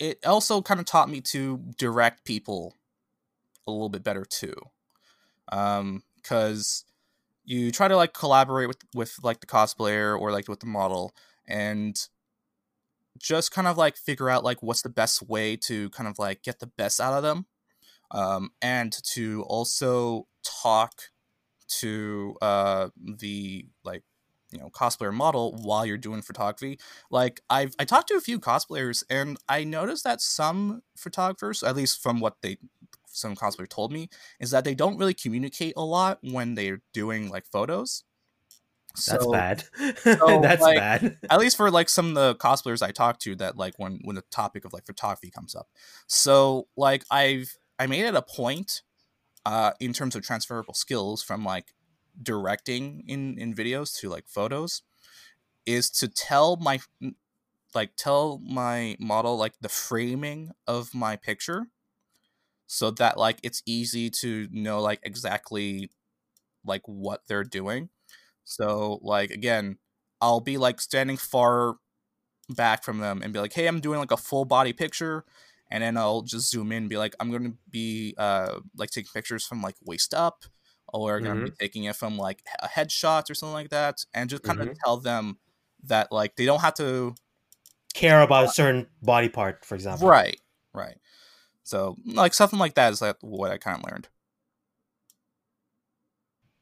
it also kind of taught me to direct people a little bit better too. Because you try to like collaborate with like the cosplayer or like with the model, and just kind of like figure out like what's the best way to kind of like get the best out of them. And to also talk to the like, you know, cosplayer model while you're doing photography. Like I talked to a few cosplayers, and I noticed that some photographers, at least from what some cosplayer told me, is that they don't really communicate a lot when they're doing like photos. That's bad. That's like, bad. At least for like some of the cosplayers I talked to, that like when the topic of like photography comes up. So like I made it a point in terms of transferable skills from like directing in videos to like photos, is to tell my model like the framing of my picture, so that like it's easy to know like exactly like what they're doing. So like again, I'll be like standing far back from them and be like, hey, I'm doing like a full body picture. And then I'll just zoom in and be like, I'm going to be like taking pictures from like waist up, or going to be taking it from like a headshot or something like that. And just kind of tell them that like they don't have to care about a certain body part, for example. Right, right. So like something like that is like what I kind of learned.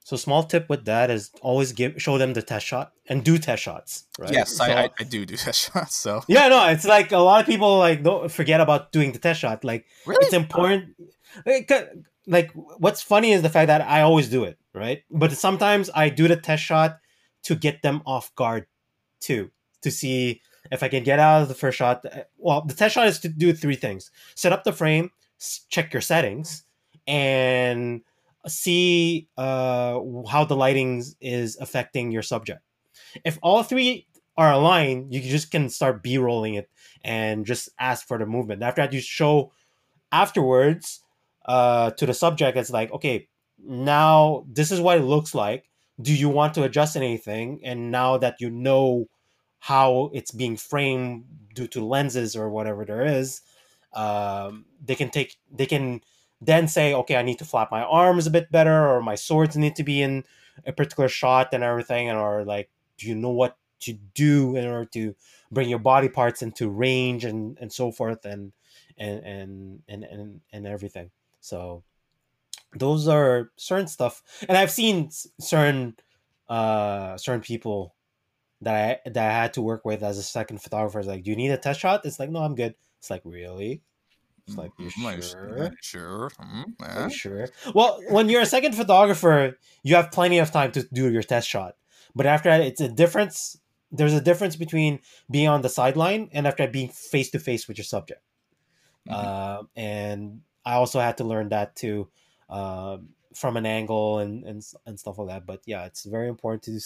So small tip with that is always show them the test shot and do test shots. Right? Yes, so, I do test shots. So yeah, no, it's like a lot of people like don't forget about doing the test shot. Like really? It's important. Like what's funny is the fact that I always do it, right? But sometimes I do the test shot to get them off guard too, to see if I can get out of the first shot. Well, the test shot is to do three things: set up the frame, check your settings, and see how the lighting is affecting your subject. If all three are aligned, you just can start b-rolling it and just ask for the movement. After that, you show afterwards to the subject, it's like, okay, now this is what it looks like. Do you want to adjust anything? And now that you know how it's being framed due to lenses or whatever there is, they can then say, okay, I need to flap my arms a bit better, or my swords need to be in a particular shot and everything, or like, do you know what to do in order to bring your body parts into range and so forth and everything. So those are certain stuff. And I've seen certain people that I had to work with as a second photographer is like, do you need a test shot? It's like, no, I'm good. It's like, really? It's like, you sure? Sure. Yeah. Sure. Well, when you're a second photographer, you have plenty of time to do your test shot. But after that, it's a difference. There's a difference between being on the sideline and after that being face to face with your subject. Mm-hmm. And I also had to learn that too, from an angle and stuff like that. But yeah, it's very important to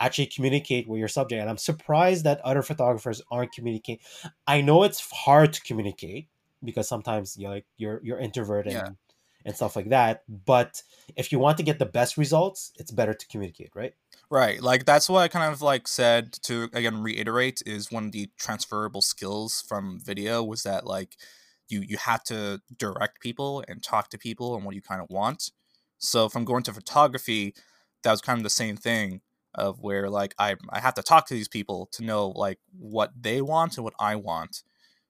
actually communicate with your subject. And I'm surprised that other photographers aren't communicating. I know it's hard to communicate because sometimes you're introverted and stuff like that. But if you want to get the best results, it's better to communicate, right? Right. Like, that's what I kind of like said to, again, reiterate, is one of the transferable skills from video was that, like, you have to direct people and talk to people and what you kind of want. So from going to photography, that was kind of the same thing of where, like, I have to talk to these people to know, like, what they want and what I want.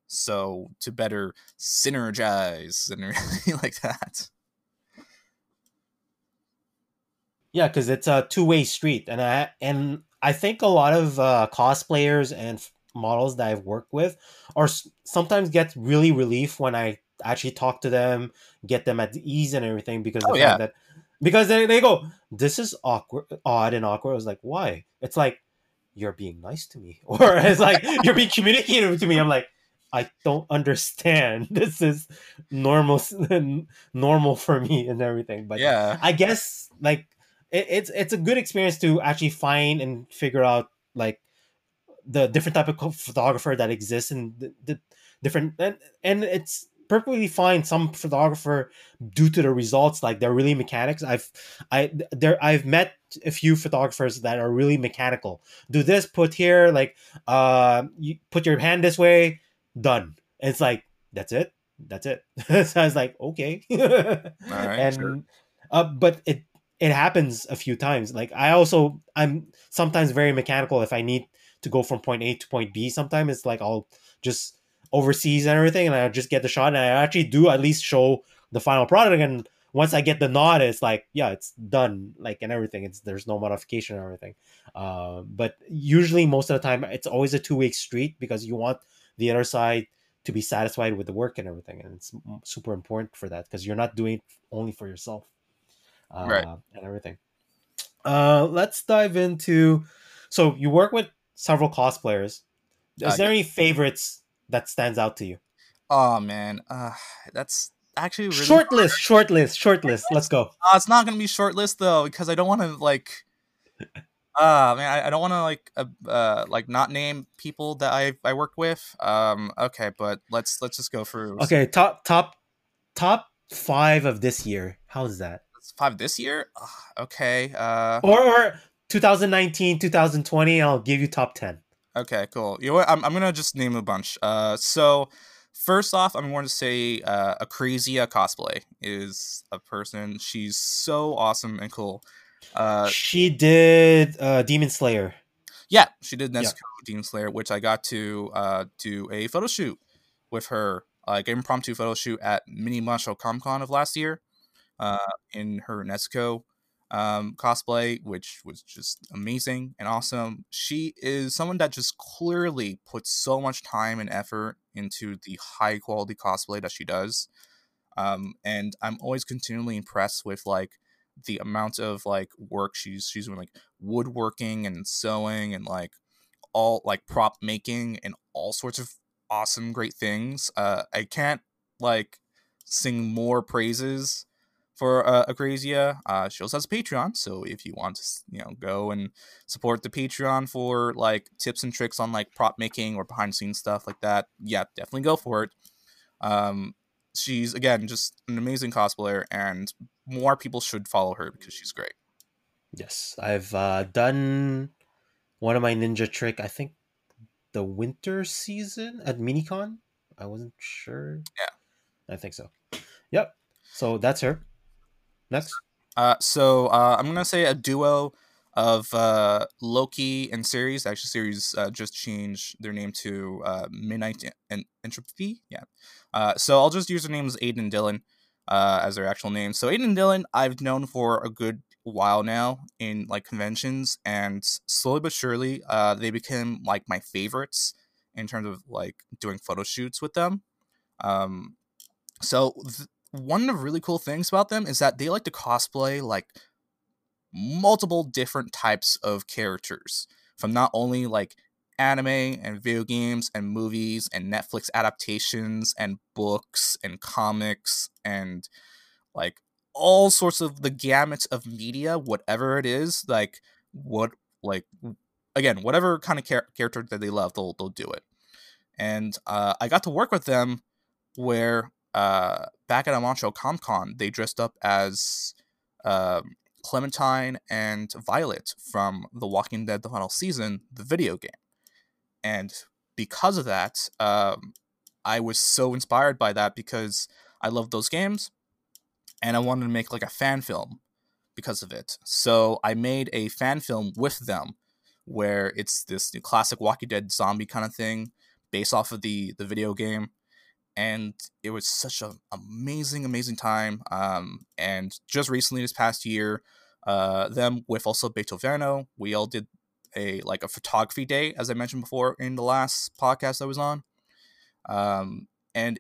So to better synergize and really like that. Yeah, because it's a two-way street. And I think a lot of cosplayers and models that I've worked with sometimes get really relief when I actually talk to them, get them at the ease and everything, because they go, this is odd and awkward. I was like, why? It's like, you're being nice to me, or it's like, you're being communicative to me. I'm like, I don't understand. This is normal for me and everything. But yeah, I guess like it's a good experience to actually find and figure out like the different type of photographer that exists and the different and it's perfectly fine. Some photographer, due to the results, like they're really mechanics. I've met a few photographers that are really mechanical. Do this, put here, like you put your hand this way, done. And it's like, that's it. So I was like, okay. All right, and sure. But it happens a few times. Like I'm sometimes very mechanical. If I need to go from point A to point B, sometimes it's like I'll just overseas and everything, and I just get the shot, and I actually do at least show the final product. And once I get the nod, it's like, yeah, it's done, like, and everything. There's no modification and everything. But usually, most of the time, it's always a two-way street because you want the other side to be satisfied with the work and everything, and it's super important for that because you're not doing it only for yourself, right? And everything. Let's dive into. So you work with several cosplayers. Is there any favorites that stands out to you? Oh man, that's actually really short list. Let's go. It's not gonna be short list though, because I don't want to like. I don't want to like not name people that I worked with. Okay, but let's just go through. Okay, top five of this year. How's that? Five this year? Okay. Or 2019, 2020. I'll give you top 10. Okay, cool. You know what? I'm gonna just name a bunch. So first off, I'm going to say Akrazia Cosplay is a person. She's so awesome and cool. She did Demon Slayer. Yeah, she did Nezuko Demon Slayer, which I got to do a photo shoot with her, like impromptu photo shoot at Mini Marshall Comic Con of last year, in her Nezuko cosplay, which was just amazing and awesome. She is someone that just clearly puts so much time and effort into the high quality cosplay that she does, and I'm always continually impressed with like the amount of like work she's doing, like woodworking and sewing and like all like prop making and all sorts of awesome great things. I can't like sing more praises for Akrazia. She also has a Patreon, so if you want to go and support the Patreon for like tips and tricks on like prop making or behind the scenes stuff like that, yeah, definitely go for it. She's again just an amazing cosplayer, and more people should follow her because she's great. Yes, I've done one of my ninja trick, I think the winter season at Minicon. I wasn't sure. Yeah, I think so. Yep. So that's her. Next. So I'm gonna say a duo of Loki and Ceres. Actually, Ceres just changed their name to Midnight and Entropy. Yeah. So I'll just use their names Aiden and Dylan as their actual names. So Aiden and Dylan, I've known for a good while now in like conventions, and slowly but surely they became like my favorites in terms of like doing photo shoots with them. One of the really cool things about them is that they like to cosplay like multiple different types of characters, from not only like anime and video games and movies and Netflix adaptations and books and comics and like all sorts of the gamut of media, whatever it is, like what, like again, whatever kind of character that they love, they'll do it. And I got to work with them where back at a Montreal Comic-Con, they dressed up as Clementine and Violet from The Walking Dead: The Final Season, the video game. And because of that, I was so inspired by that because I loved those games, and I wanted to make like a fan film because of it. So I made a fan film with them where it's this classic Walking Dead zombie kind of thing based off of the video game. And it was such an amazing time. And just recently, this past year, them with also Beethoveno, we all did a photography day, as I mentioned before in the last podcast I was on. And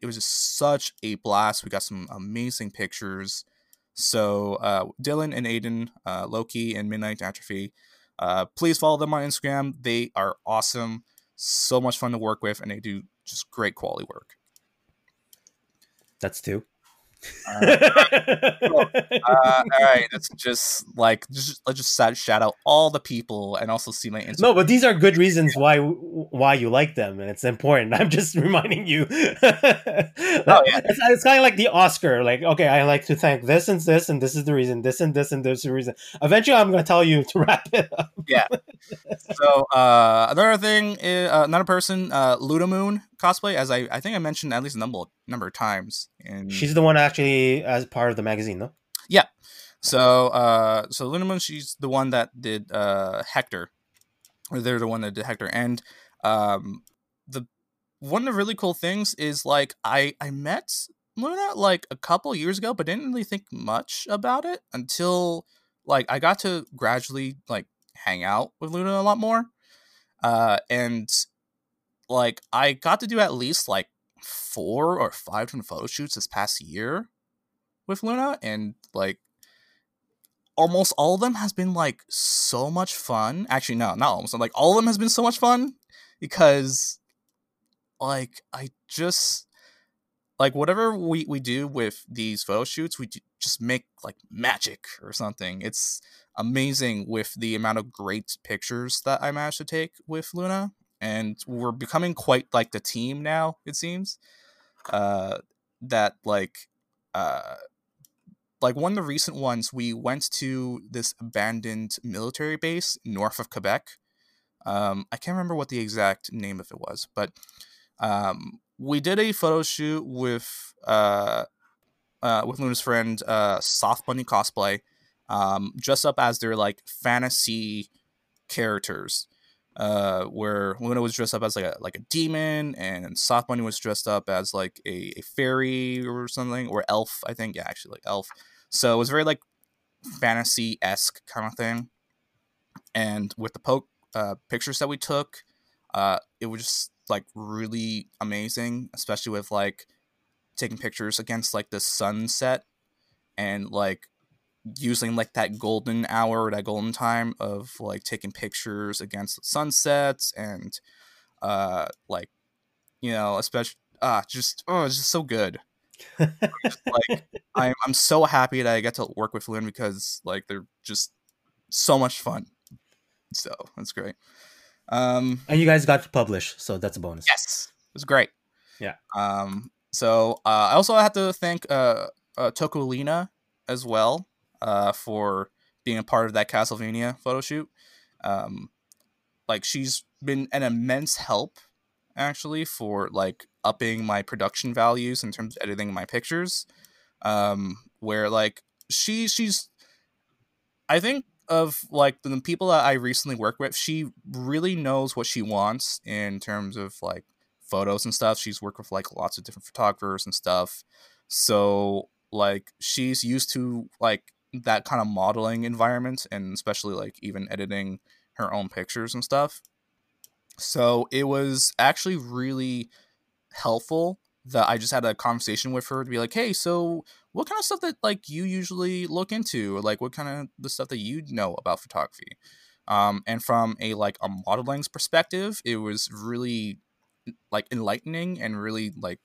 it was just such a blast. We got some amazing pictures. So Dylan and Aiden, Loki and Midnight, Entropy, please follow them on Instagram. They are awesome. So much fun to work with, and they do just great quality work. That's two. All right. It's just like, let's just shout out all the people and also see my Instagram. No, but these are good reasons why you like them, and it's important. I'm just reminding you. It's kind of like the Oscar. Like, okay, I like to thank this and this, and this is the reason. This and this, and this is the reason. Eventually, I'm going to tell you to wrap it up. Yeah. So another thing, another person, Luna Moon Cosplay, as I think I mentioned at least a number of times. And she's the one actually as part of the magazine, no? Yeah. So so Luna Moon, she's the one that did Hector. Or they're the one that did Hector. And the one of the really cool things is like I met Luna like a couple years ago, but didn't really think much about it until like I got to gradually like hang out with Luna a lot more. And like I got to do at least like 4 or 5 different photo shoots this past year with Luna, and like almost all of them has been like so much fun. Actually, no, not almost. Like all of them has been so much fun because like I just like whatever we do with these photo shoots, we just make like magic or something. It's amazing with the amount of great pictures that I managed to take with Luna. And we're becoming quite like the team now, it seems. Like one of the recent ones, we went to this abandoned military base north of Quebec. I can't remember what the exact name of it was, but we did a photo shoot with Luna's friend, Soft Bunny Cosplay, dressed up as their like fantasy characters. Where Luna was dressed up as like a demon, and Soft Bunny was dressed up as like a fairy or something, or elf, I think. Yeah, actually, like elf. So it was very like fantasy-esque kind of thing. And with the pictures that we took, it was just like really amazing, especially with like taking pictures against like the sunset and like using like that golden hour or that golden time of like taking pictures against the sunsets, and like, you know, especially it's just so good. Like I'm so happy that I get to work with Lynn because like they're just so much fun, so that's great. And you guys got to publish, so that's a bonus. Yes, it was great. Yeah. I also have to thank Tokolina as well for being a part of that Castlevania photo shoot. Like she's been an immense help actually for like upping my production values in terms of editing my pictures. Where like she's I think of like the people that I recently worked with, she really knows what she wants in terms of like photos and stuff. She's worked with like lots of different photographers and stuff. So like she's used to like that kind of modeling environment, and especially like even editing her own pictures and stuff. So it was actually really helpful that I just had a conversation with her to be like, hey, so what kind of stuff that like you usually look into, like what kind of the stuff that you know about photography? And from a like a modeling perspective, it was really like enlightening and really like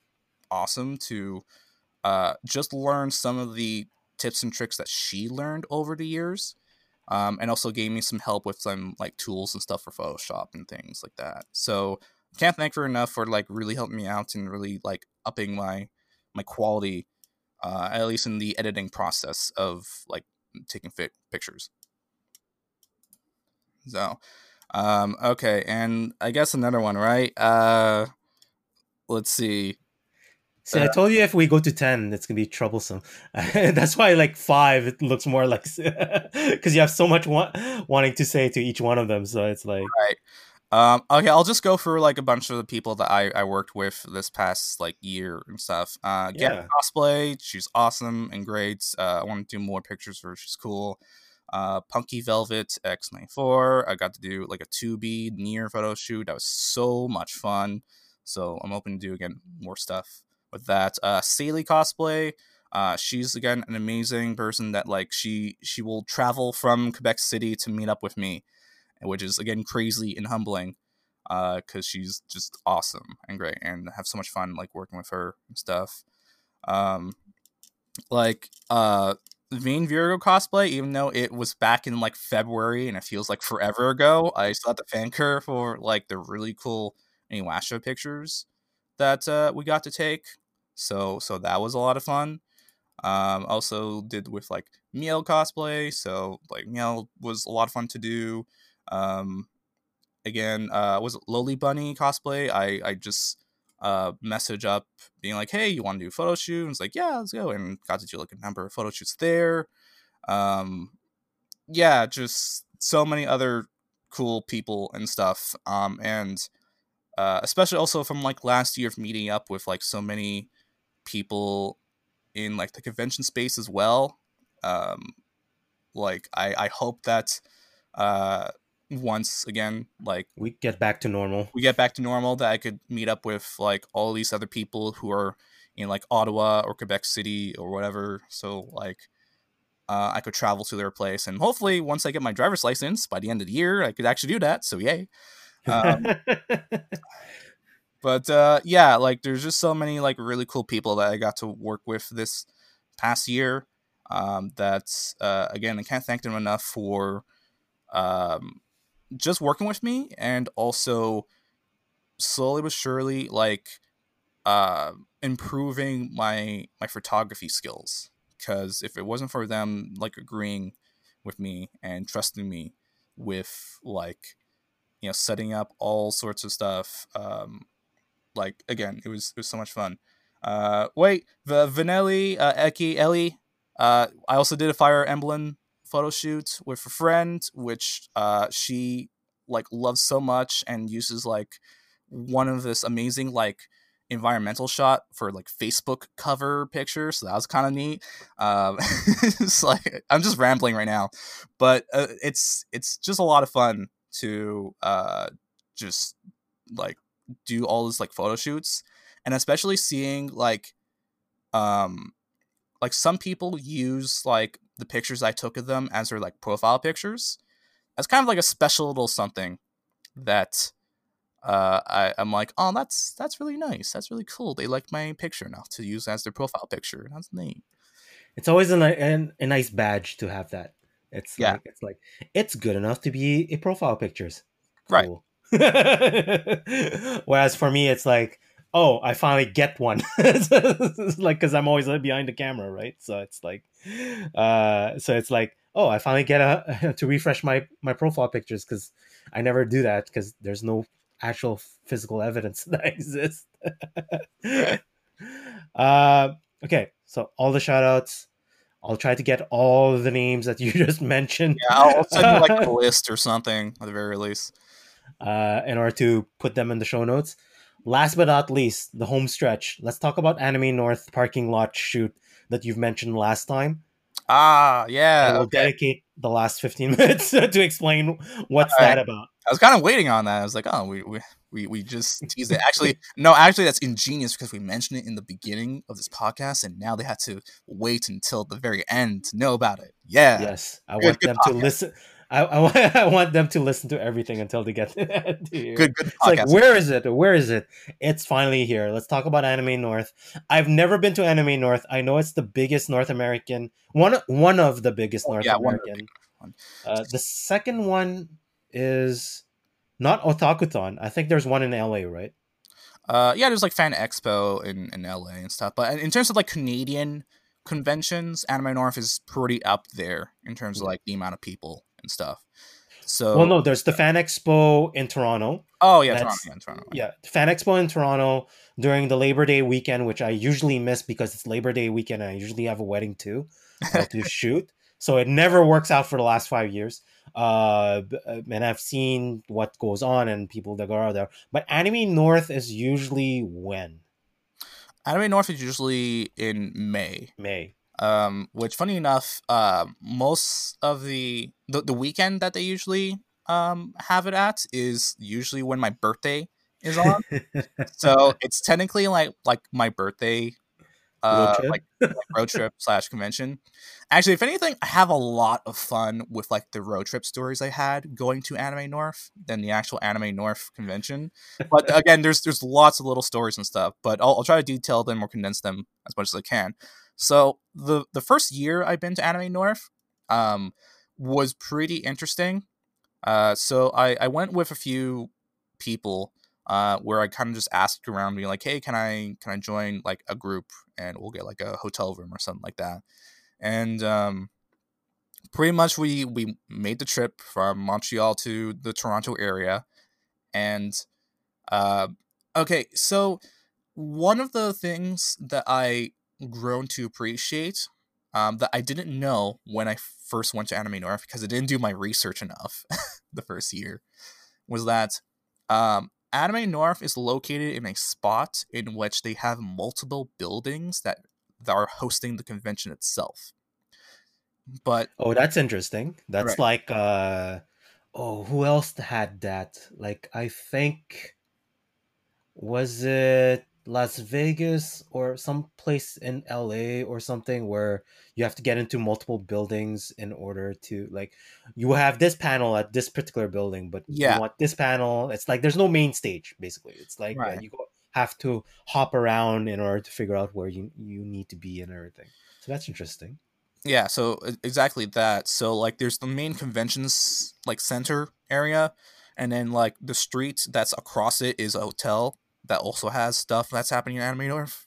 awesome to just learn some of the tips and tricks that she learned over the years, and also gave me some help with some like tools and stuff for Photoshop and things like that. So I can't thank her enough for like really helping me out and really like upping my quality, at least in the editing process of like taking pictures. So, okay. And I guess another one, right? Let's see. See, I told you if we go to 10, it's going to be troublesome. That's why like 5, it looks more like, because you have so much wanting to say to each one of them. So it's like, right. Okay, I'll just go through like a bunch of the people that I worked with this past like year and stuff. Yeah. Cosplay, she's awesome and great. I want to do more pictures for her. She's cool. Punky Velvet X94. I got to do like a 2B near photo shoot. That was so much fun. So I'm hoping to do again more stuff with that. Saley Cosplay. She's again an amazing person that like she will travel from Quebec City to meet up with me, which is again crazy and humbling, because she's just awesome and great, and I have so much fun like working with her and stuff. Vain Virgo Cosplay, even though it was back in like February and it feels like forever ago, I still have to thank her for like the really cool Inuasha pictures that we got to take. So that was a lot of fun. Also did with like Miel Cosplay, so like Miel was a lot of fun to do. Was it Loli Bunny Cosplay? I just message up being like, hey, you want to do a photo shoot? And it's like, yeah, let's go. And got to do like a number of photo shoots there. Yeah, just so many other cool people and stuff. Especially also from like last year of meeting up with like so many people in like the convention space as well. I hope that once again, like we get back to normal, that I could meet up with like all these other people who are in like Ottawa or Quebec City or whatever, so like I could travel to their place, and hopefully once I get my driver's license by the end of the year, I could actually do that, so yay. Yeah, like there's just so many like really cool people that I got to work with this past year. Again, I can't thank them enough for just working with me, and also slowly but surely like improving my photography skills, because if it wasn't for them like agreeing with me and trusting me with like, you know, setting up all sorts of stuff, like again, it was so much fun. Vanelli Eki Ellie, I also did a Fire Emblem photo shoot with a friend, which she like loves so much, and uses like one of this amazing like environmental shot for like Facebook cover picture, so that was kind of neat. It's like I'm just rambling right now, but it's just a lot of fun to just like do all this like photo shoots, and especially seeing like some people use like the pictures I took of them as their like profile pictures. That's kind of like a special little something that I'm like, oh, that's really nice. That's really cool. They liked my picture enough to use as their profile picture. That's neat. It's always a nice badge to have that. It's yeah. It's good enough to be a profile pictures. Cool. Right. Whereas for me, it's like, oh, I finally get one. Like, because I'm always behind the camera, right? So it's like, oh, I finally get to refresh my profile pictures, because I never do that, because there's no actual physical evidence that exists. Okay, so all the shout outs. I'll try to get all the names that you just mentioned. Yeah, I'll send you like a list or something at the very least, in order to put them in the show notes. Last but not least, the home stretch. Let's talk about Anime North parking lot shoot that you've mentioned last time. Ah, yeah. We'll dedicate the last 15 minutes to explain what's that about. I was kind of waiting on that. I was like, oh, we just teased it. Actually, no, actually, that's ingenious because we mentioned it in the beginning of this podcast, and now they had to wait until the very end to know about it. Yeah. Yes, I want them to listen. I want them to listen to everything until they get to that. Good it's podcast. Like, where is it? Where is it? It's finally here. Let's talk about Anime North. I've never been to Anime North. I know it's the biggest North American, one of the biggest North American. The second one is not Otakuthon. I think there's one in LA, right? Yeah, there's like Fan Expo in LA and stuff. But in terms of like Canadian conventions, Anime North is pretty up there in terms of like the amount of people and stuff. So well, no, there's the Fan Expo in Toronto. Oh yeah, Toronto. Yeah, Fan Expo in Toronto during the Labor Day weekend, which I usually miss because it's Labor Day weekend and I usually have a wedding too to shoot. So it never works out for the last 5 years. And I've seen what goes on and people that go out there. But Anime North is usually when? Anime North is usually in May. Which, funny enough, most of the weekend that they usually have it at is usually when my birthday is on. So it's technically like my birthday road trip / convention. Actually, if anything, I have a lot of fun with like the road trip stories I had going to Anime North than the actual Anime North convention. But again, there's lots of little stories and stuff. But I'll try to detail them or condense them as much as I can. So the first year I've been to Anime North was pretty interesting. So I went with a few people where I kind of just asked around, being like, hey, can I join like a group and we'll get like a hotel room or something like that. And pretty much we made the trip from Montreal to the Toronto area. And okay, so one of the things that I grown to appreciate that I didn't know when I first went to Anime North because I didn't do my research enough the first year was that Anime North is located in a spot in which they have multiple buildings that are hosting the convention itself. But oh, that's interesting. That's right. Like who else had that? Like I think was it Las Vegas or some place in LA or something where you have to get into multiple buildings in order to like you have this panel at this particular building, but yeah, you want this panel. It's like there's no main stage basically. It's like right. You have to hop around in order to figure out where you need to be and everything. So that's interesting. Yeah, so exactly that. So like there's the main conventions like center area, and then like the street that's across it is a hotel that also has stuff that's happening in Anime North.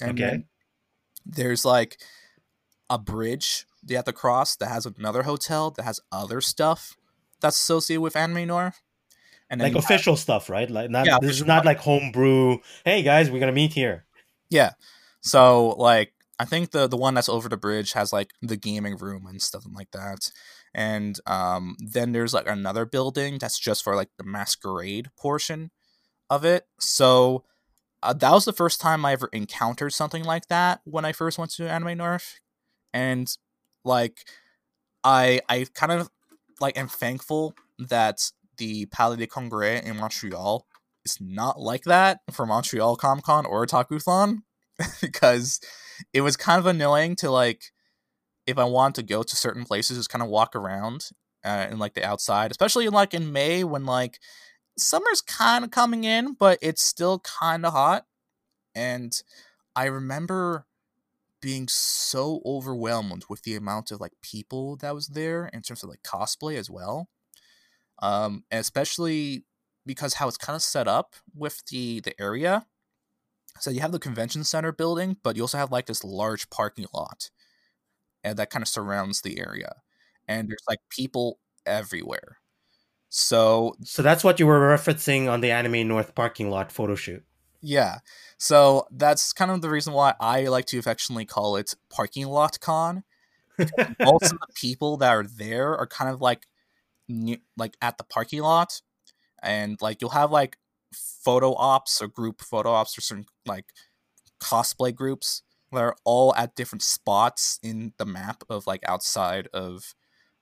And okay. There's like a bridge they have to cross that has another hotel that has other stuff that's associated with Anime North. And like official stuff, right? Like this is not like homebrew. Hey guys, we're gonna meet here. Yeah. So like I think the one that's over the bridge has like the gaming room and stuff like that. And then there's like another building that's just for like the masquerade portion of it. So that was the first time I ever encountered something like that when I first went to Anime North. And like I kind of like am thankful that the Palais de Congrès in Montreal is not like that for Montreal Comic Con or Otakuthon because it was kind of annoying to like if I wanted to go to certain places just kind of walk around in like the outside, especially like in May when like summer's kind of coming in, but it's still kind of hot. And I remember being so overwhelmed with the amount of like people that was there in terms of like cosplay as well. Especially because how it's kind of set up with the area. So you have the convention center building, but you also have like this large parking lot and that kind of surrounds the area. And there's like people everywhere. So that's what you were referencing on the Anime North parking lot photo shoot. Yeah. So that's kind of the reason why I like to affectionately call it Parking Lot Con. Most of the people that are there are kind of like at the parking lot, and like you'll have like photo ops or group photo ops or certain like cosplay groups They're all at different spots in the map of like outside of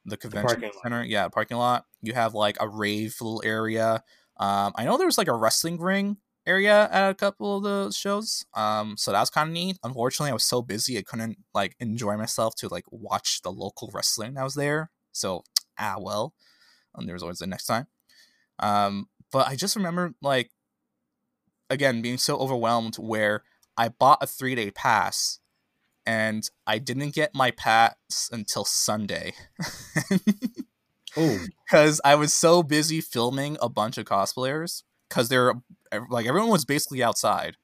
the convention center. Yeah, parking lot. You have like a rave little area. I know there was like a wrestling ring area at a couple of the shows. So that was kind of neat. Unfortunately, I was so busy I couldn't like enjoy myself to like watch the local wrestling that was there. So well, there's always the next time. But I just remember like again being so overwhelmed where I bought a 3-day pass and I didn't get my pass until Sunday. Because I was so busy filming a bunch of cosplayers because they're like everyone was basically outside.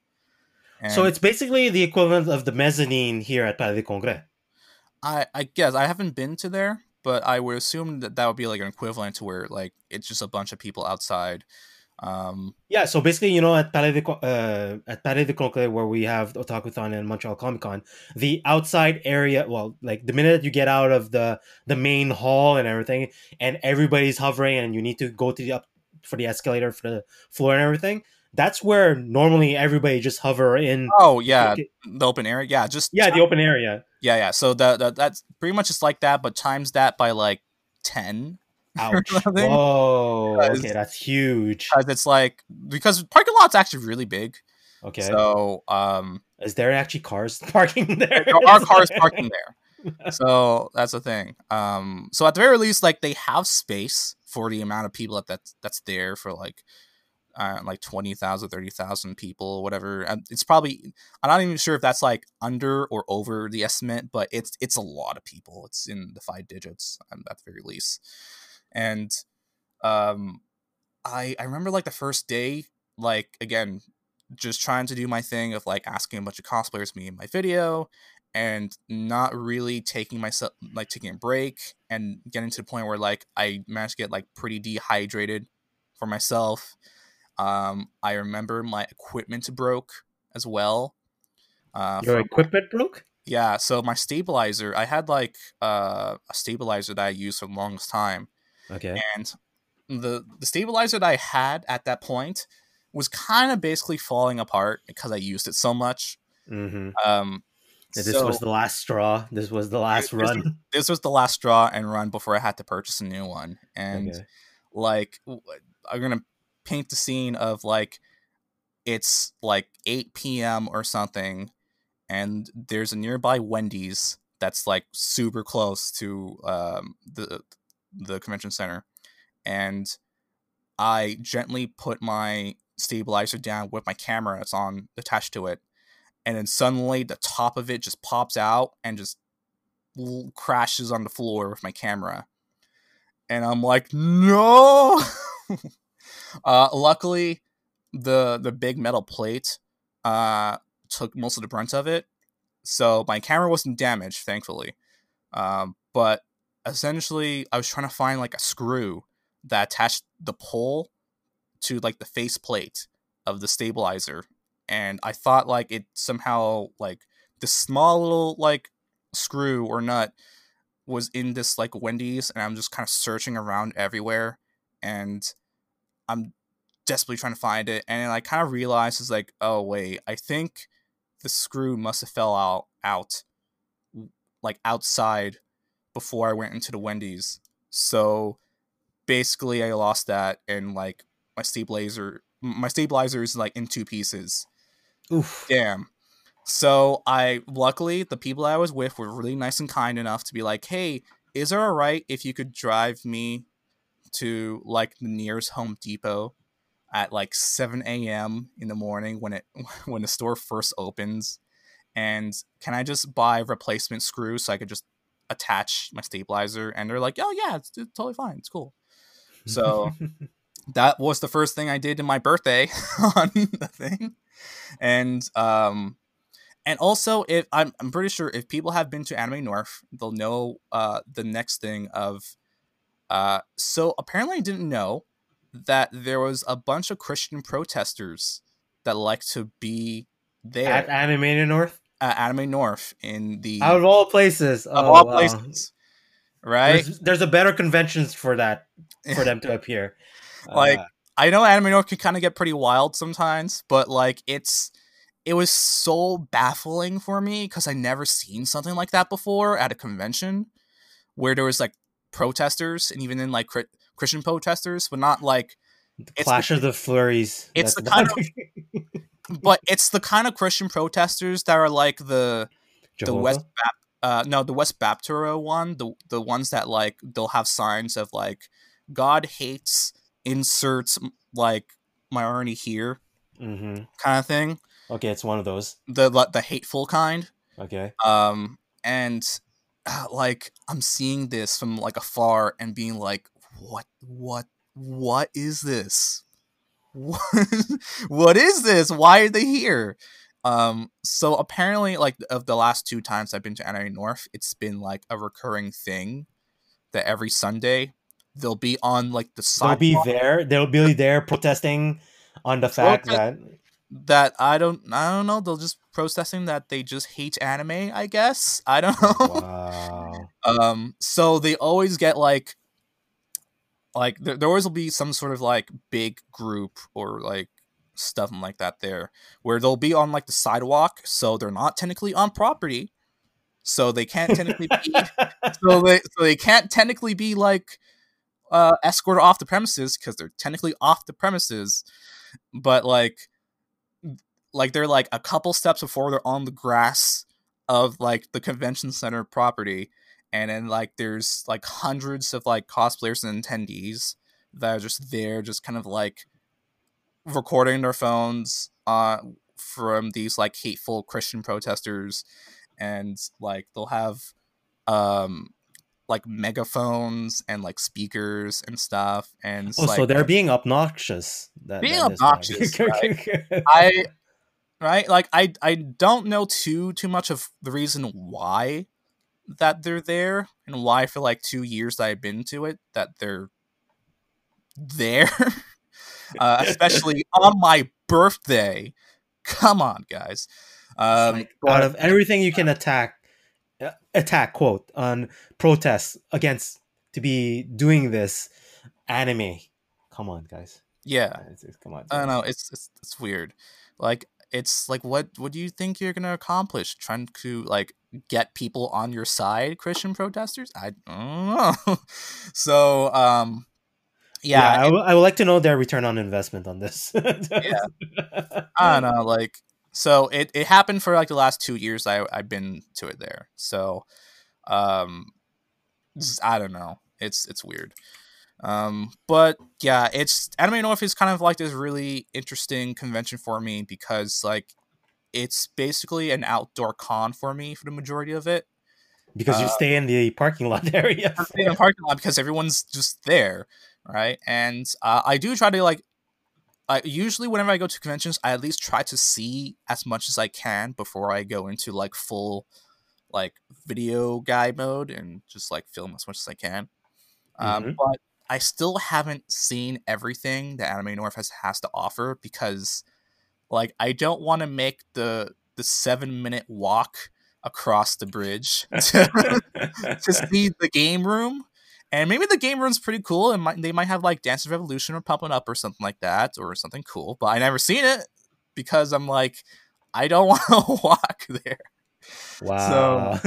And so it's basically the equivalent of the mezzanine here at Palais de Congrès. I guess I haven't been to there, but I would assume that that would be like an equivalent to where like it's just a bunch of people outside. Yeah, so basically, you know, at Palais de Congrès, where we have Otakuthon and Montreal Comic Con, the outside area, well, like the minute you get out of the main hall and everything, and everybody's hovering, and you need to go to the up for the escalator for the floor and everything. That's where normally everybody just hover in. Oh yeah, like, the open area. Yeah, just the open area. Yeah. So that's pretty much just like that, but times that by like 10. Ouch. Whoa. Okay, that's huge. It's like because parking lot's actually really big. Okay. So is there actually cars parking there? There are cars parking there. So that's the thing. So at the very least, like they have space for the amount of people that's there for like 20,000, 30,000 people, whatever. It's probably, I'm not even sure if that's like under or over the estimate, but it's a lot of people. It's in the 5 digits at the very least. And I remember like the first day, like again, just trying to do my thing of like asking a bunch of cosplayers me in my video and not really taking a break and getting to the point where like I managed to get like pretty dehydrated for myself. I remember my equipment broke as well. Your equipment broke? Yeah, so my stabilizer, I had like a stabilizer that I used for the longest time. Okay. And the stabilizer that I had at that point was kind of basically falling apart because I used it so much. Mm-hmm. This was the last straw. This was the last run. This was the last straw and run before I had to purchase a new one. And like, I'm going to paint the scene of like, it's like 8 p.m. or something. And there's a nearby Wendy's that's like super close to the convention center, and I gently put my stabilizer down with my camera that's on attached to it, and then suddenly the top of it just pops out and just crashes on the floor with my camera, and I'm like, no. Luckily the big metal plate took most of the brunt of it, so my camera wasn't damaged, thankfully. But essentially, I was trying to find like a screw that attached the pole to like the face plate of the stabilizer, and I thought like it somehow like this small little like screw or nut was in this like Wendy's, and I'm just kind of searching around everywhere, and I'm desperately trying to find it, and I kind of realized it's like, oh wait, I think the screw must have fell out like outside before I went into the Wendy's. So basically I lost that, and like my stabilizer is like in 2 pieces. Oof. Damn. So I luckily the people I was with were really nice and kind enough to be like, hey, is it all right if you could drive me to like the nearest Home Depot at like 7 a.m. in the morning when the store first opens, and can I just buy replacement screws so I could just attach my stabilizer? And they're like, oh yeah, it's totally fine, it's cool. So that was the first thing I did in my birthday on the thing. And also, if I'm pretty sure if people have been to Anime North, they'll know the next thing of so apparently I didn't know that there was a bunch of Christian protesters that like to be there at Anime North. Anime North in the out of all places, places, right? There's a better conventions for that for them to appear. Like I know Anime North can kind of get pretty wild sometimes, but like it's it was so baffling for me because I never seen something like that before at a convention where there was like protesters and even in like Christian protesters, but not like Clash of the Flurries. It's the kind of, but it's the kind of Christian protesters that are like the the West Baptoro one, the ones that like they'll have signs of like God hates, inserts like minority here, mm-hmm. kind of thing. Okay, it's one of those. The hateful kind. Okay. And like I'm seeing this from like afar and being like, what is this? What is this? Why are they here? So apparently, like, of the last two times I've been to Anime North, it's been like a recurring thing that every Sunday they'll be on like the sidewalk. They'll be there protesting on the fact that I don't know. They'll just protesting that they just hate anime, I guess. I don't know. Wow. So they always get like there always will be some sort of like big group or like stuff like that there where they'll be on like the sidewalk, so they're not technically on property, so they can't technically be so they can't technically be like escorted off the premises because they're technically off the premises, but like they're like a couple steps before they're on the grass of like the convention center property, and then like there's like hundreds of like cosplayers and attendees that are just there, just kind of like recording their phones from these like hateful Christian protesters, and like they'll have like megaphones and like speakers and stuff, and so they're being obnoxious. Right? I don't know too much of the reason why that they're there and why for like 2 years that I've been to it that they're there. Especially on my birthday. Come on, guys. Out of everything you can attack quote on protests against to be doing this anime. Come on, guys. Yeah. Come on. I don't know. It's weird. Like, it's like, what do you think you're going to accomplish? Trying to like get people on your side, Christian protesters? I don't know. So, yeah, I would like to know their return on investment on this. Yeah, I don't know, like, so it happened for like the last 2 years I've been to it there. So, I don't know, it's weird. But yeah, it's Anime North is kind of like this really interesting convention for me because like it's basically an outdoor con for me for the majority of it. Because you stay in the parking lot area. I stay in the parking lot because everyone's just there. Right, and I do try to like. I usually, whenever I go to conventions, I at least try to see as much as I can before I go into like full, like video guy mode and just like film as much as I can. Mm-hmm. But I still haven't seen everything that Anime North has to offer because, like, I don't want to make the 7-minute walk across the bridge to see the game room. And maybe the game room's pretty cool, and they might have like Dance of Revolution or Pumpin' Up or something like that, or something cool. But I never seen it because I'm like, I don't want to walk there. Wow.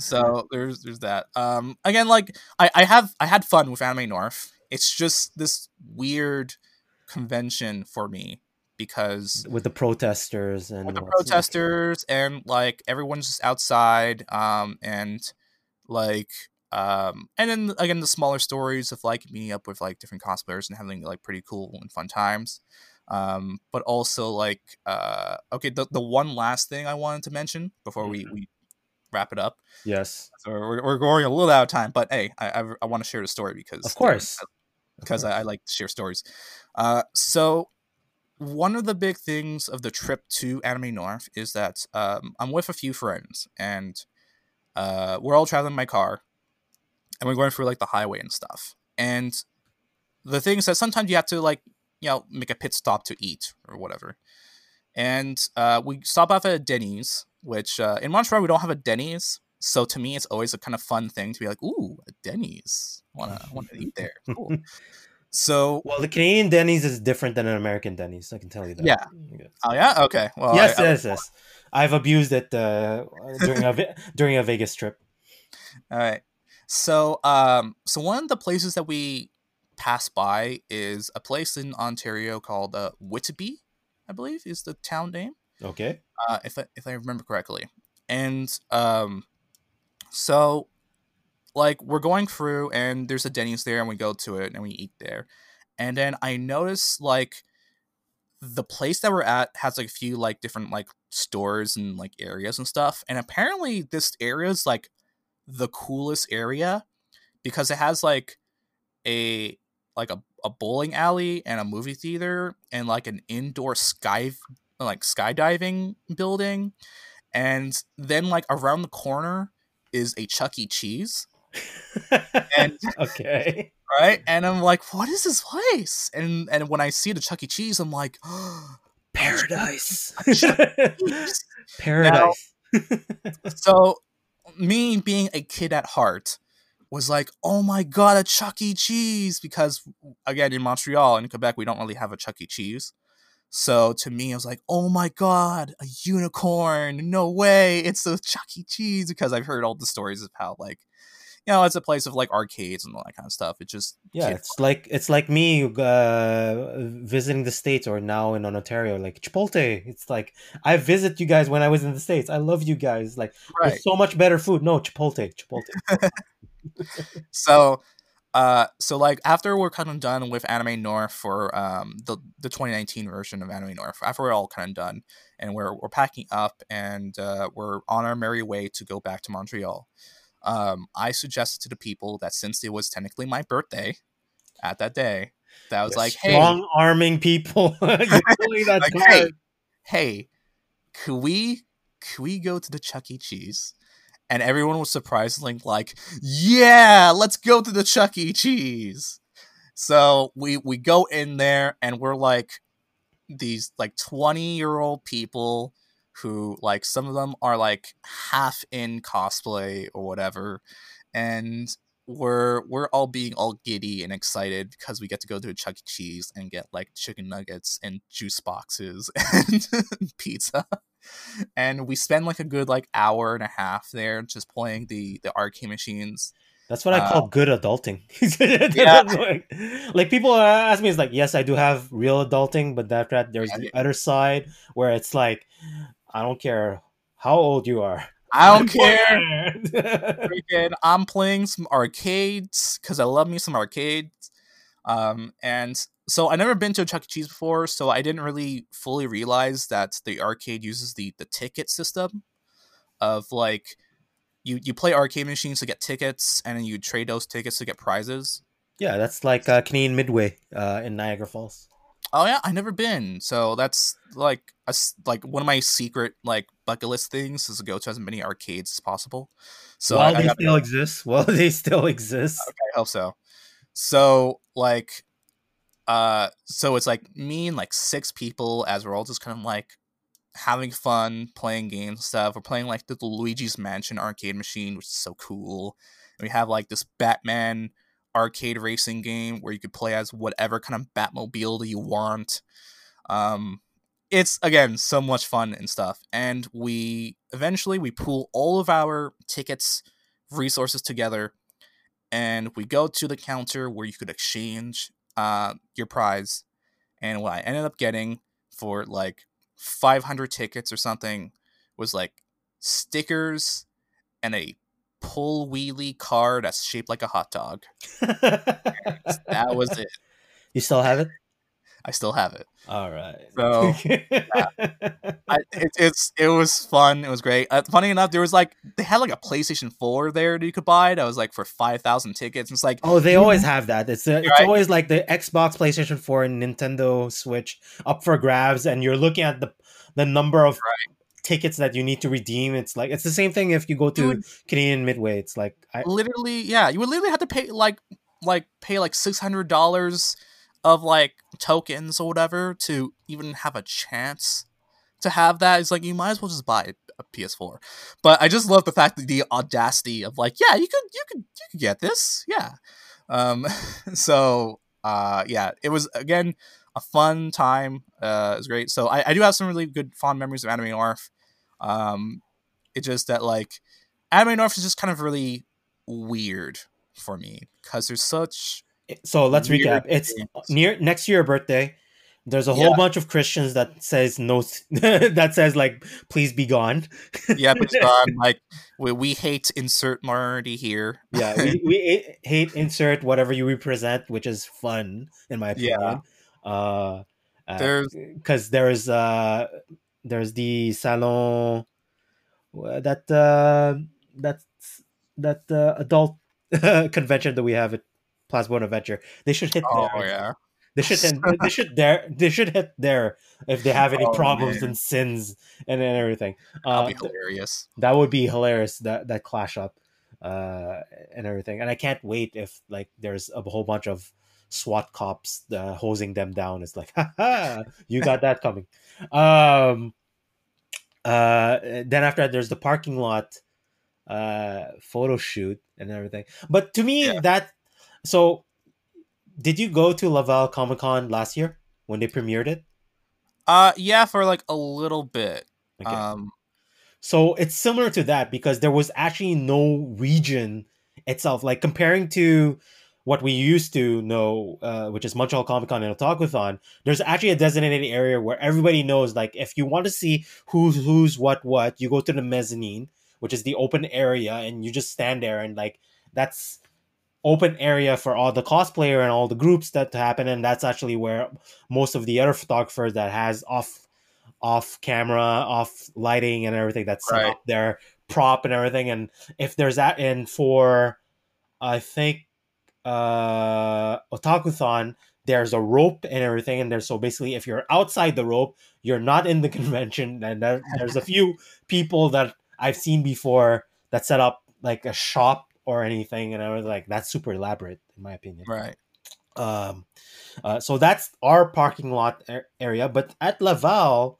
So there's that. Again, like I had fun with Anime North. It's just this weird convention for me because with the protesters and like everyone's just outside, and then again the smaller stories of like meeting up with like different cosplayers and having like pretty cool and fun times, but also like the one last thing I wanted to mention before we wrap it up. Yes, so we're going a little out of time, but hey, I want to share the story because I like to share stories. So one of the big things of the trip to Anime North is that I'm with a few friends and. We're all traveling in my car and we're going through like the highway and stuff. And the thing is that sometimes you have to like, you know, make a pit stop to eat or whatever. And, we stop off at a Denny's, which, in Montreal, we don't have a Denny's. So to me, it's always a kind of fun thing to be like, ooh, a Denny's. I want to eat there. Cool. So, well, the Canadian Denny's is different than an American Denny's. I can tell you that. Yeah. Oh yeah. Okay. Well, yes, yes. I've abused it during a Vegas trip. All right. So, so one of the places that we pass by is a place in Ontario called Whitby, I believe, is the town name. Okay. If I remember correctly, and so. Like, we're going through, and there's a Denny's there, and we go to it, and we eat there. And then I notice, like, the place that we're at has, like, a few, like, different, like, stores and, like, areas and stuff. And apparently this area is, like, the coolest area because it has, like, a bowling alley and a movie theater and, like, an indoor skydiving building. And then, like, around the corner is a Chuck E. Cheese. And, okay, right, and I'm like, what is this place? And when I see the Chuck E. Cheese, I'm like, oh, paradise. Paradise. Now, so me being a kid at heart was like, oh my god, a Chuck E. Cheese, because again, in Montreal and Quebec we don't really have a Chuck E. Cheese. So to me, I was like, oh my god, a unicorn, no way, it's a Chuck E. Cheese, because I've heard all the stories of how, like, you know, it's a place of, like, arcades and all that kind of stuff. It just, yeah, it's like me visiting the States, or now in Ontario, like Chipotle. It's like, I visit you guys when I was in the States. I love you guys. Like, right. There's so much better food. No, Chipotle. So like, after we're kind of done with Anime North for the 2019 version of Anime North, after we're all kind of done and we're packing up and we're on our merry way to go back to Montreal. I suggested to the people that since it was technically my birthday at that day, that I was like, hey, strong arming people. Like, hey, could we go to the Chuck E. Cheese? And everyone was surprisingly like, yeah, let's go to the Chuck E. Cheese. So we go in there and we're like these like 20-year-old people who, like, some of them are like half in cosplay or whatever, and we're all being all giddy and excited because we get to go to a Chuck E. Cheese and get like chicken nuggets and juice boxes and pizza, and we spend like a good like hour and a half there just playing the arcade machines. That's what I call good adulting. Yeah. Like, people ask me, it's like, yes, I do have real adulting, but that there's the other side where it's like, I don't care how old you are. I don't care. Freaking, I'm playing some arcades because I love me some arcades. And so I've never been to a Chuck E. Cheese before, so I didn't really fully realize that the arcade uses the ticket system of, like, you play arcade machines to get tickets, and then you trade those tickets to get prizes. Yeah, that's like Canadian Midway in Niagara Falls. Oh yeah, I've never been. So that's like one of my secret like bucket list things is to go to as many arcades as possible. So While they still exist. Okay, I hope so. So like, so it's like me and like six people as we're all just kind of like having fun playing games stuff. We're playing like the Luigi's Mansion arcade machine, which is so cool. And we have like this Batman arcade racing game where you could play as whatever kind of Batmobile that you want. It's, again, so much fun and stuff. And we eventually pool all of our tickets, resources together, and we go to the counter where you could exchange your prize. And what I ended up getting for like 500 tickets or something was like stickers and a pull wheelie car that's shaped like a hot dog. That was it. You still have it? I still have it. All right. So yeah. It was fun. It was great. Funny enough, there was like they had like a PlayStation 4 there that you could buy. That was like for 5,000 tickets. And it's like, oh, they always have that. It's always like the Xbox, PlayStation 4, and Nintendo Switch up for grabs, and you're looking at the number of tickets that you need to redeem. It's like, it's the same thing if you go to Canadian Midway. It's like you would literally have to pay like $600 of like tokens or whatever to even have a chance to have that. It's like, you might as well just buy a PS4. But I just love the fact that the audacity of like, yeah, you could get this. Yeah. So Yeah, it was, again, a fun time. It was great. So I do have some really good fond memories of Anime North. It's just that, like, Anime North is just kind of really weird for me because there's such... So let's recap. It's near next year birthday. There's a whole bunch of Christians that says no, that says like, please be gone. Yeah, but like we hate insert minority here. Yeah, we hate insert whatever you represent, which is fun in my opinion. Yeah. Because there's the salon that adult convention that we have at Place Bonaventure. They should hit there. Yeah. They should hit there if they have any problems and sins and everything. That'd be hilarious. That would be hilarious. That clash up and everything. And I can't wait if like there's a whole bunch of SWAT cops hosing them down. It's like, haha, you got that coming. Then after that, there's the parking lot photo shoot and everything. But to me, so. Did you go to Laval Comic-Con last year when they premiered it? Yeah, for like a little bit. Okay. So it's similar to that because there was actually no region itself. Like comparing to what we used to know, which is Montreal Comic-Con and Otakuthon, there's actually a designated area where everybody knows, like, if you want to see who's what, you go to the mezzanine, which is the open area, and you just stand there and like, that's... open area for all the cosplayer and all the groups that happen, and that's actually where most of the other photographers that has off camera, off lighting and everything, that's right. Up their prop and everything. And if there's that, and for I think Otakuthon, there's a rope and everything, and there's, so basically if you're outside the rope, you're not in the convention. And there's a few people that I've seen before that set up like a shop or anything, and I was like, that's super elaborate in my opinion, right? So that's our parking lot area. But at Laval,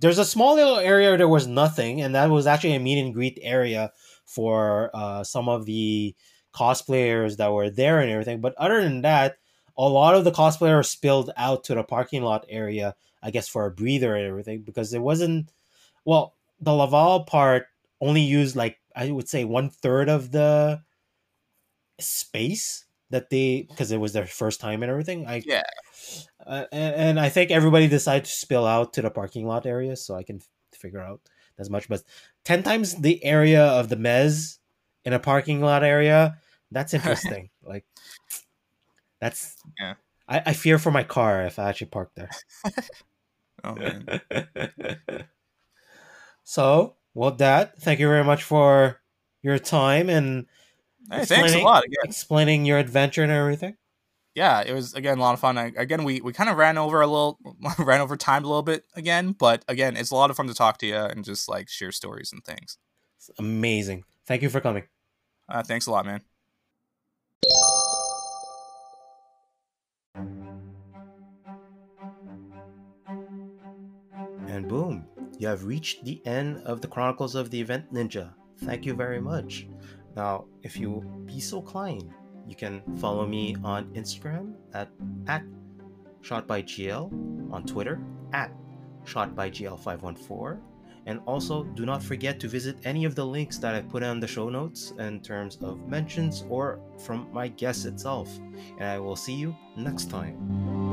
there's a small little area where there was nothing, and that was actually a meet and greet area for some of the cosplayers that were there and everything. But other than that, a lot of the cosplayers spilled out to the parking lot area, I guess, for a breather and everything, because there wasn't, well, the Laval part only used like, I would say 1/3 of the space that they, because it was their first time and everything. And I think everybody decided to spill out to the parking lot area, so I can figure out as much. But 10 times the area of the mezz in a parking lot area, that's interesting. Like, that's, yeah. I fear for my car if I actually park there. Oh, man. So. Well, Dad, thank you very much for your time and thanks a lot again. Explaining your adventure and everything. Yeah, it was, again, a lot of fun. We kind of ran over time a little bit again, but again, it's a lot of fun to talk to you and just like share stories and things. It's amazing. Thank you for coming. Thanks a lot, man. And boom. You have reached the end of the Chronicles of the Event Ninja. Thank you very much. Now, if you be so kind, you can follow me on Instagram at ShotByGL, on Twitter at ShotByGL514, and also do not forget to visit any of the links that I put on the show notes in terms of mentions or from my guest itself. And I will see you next time.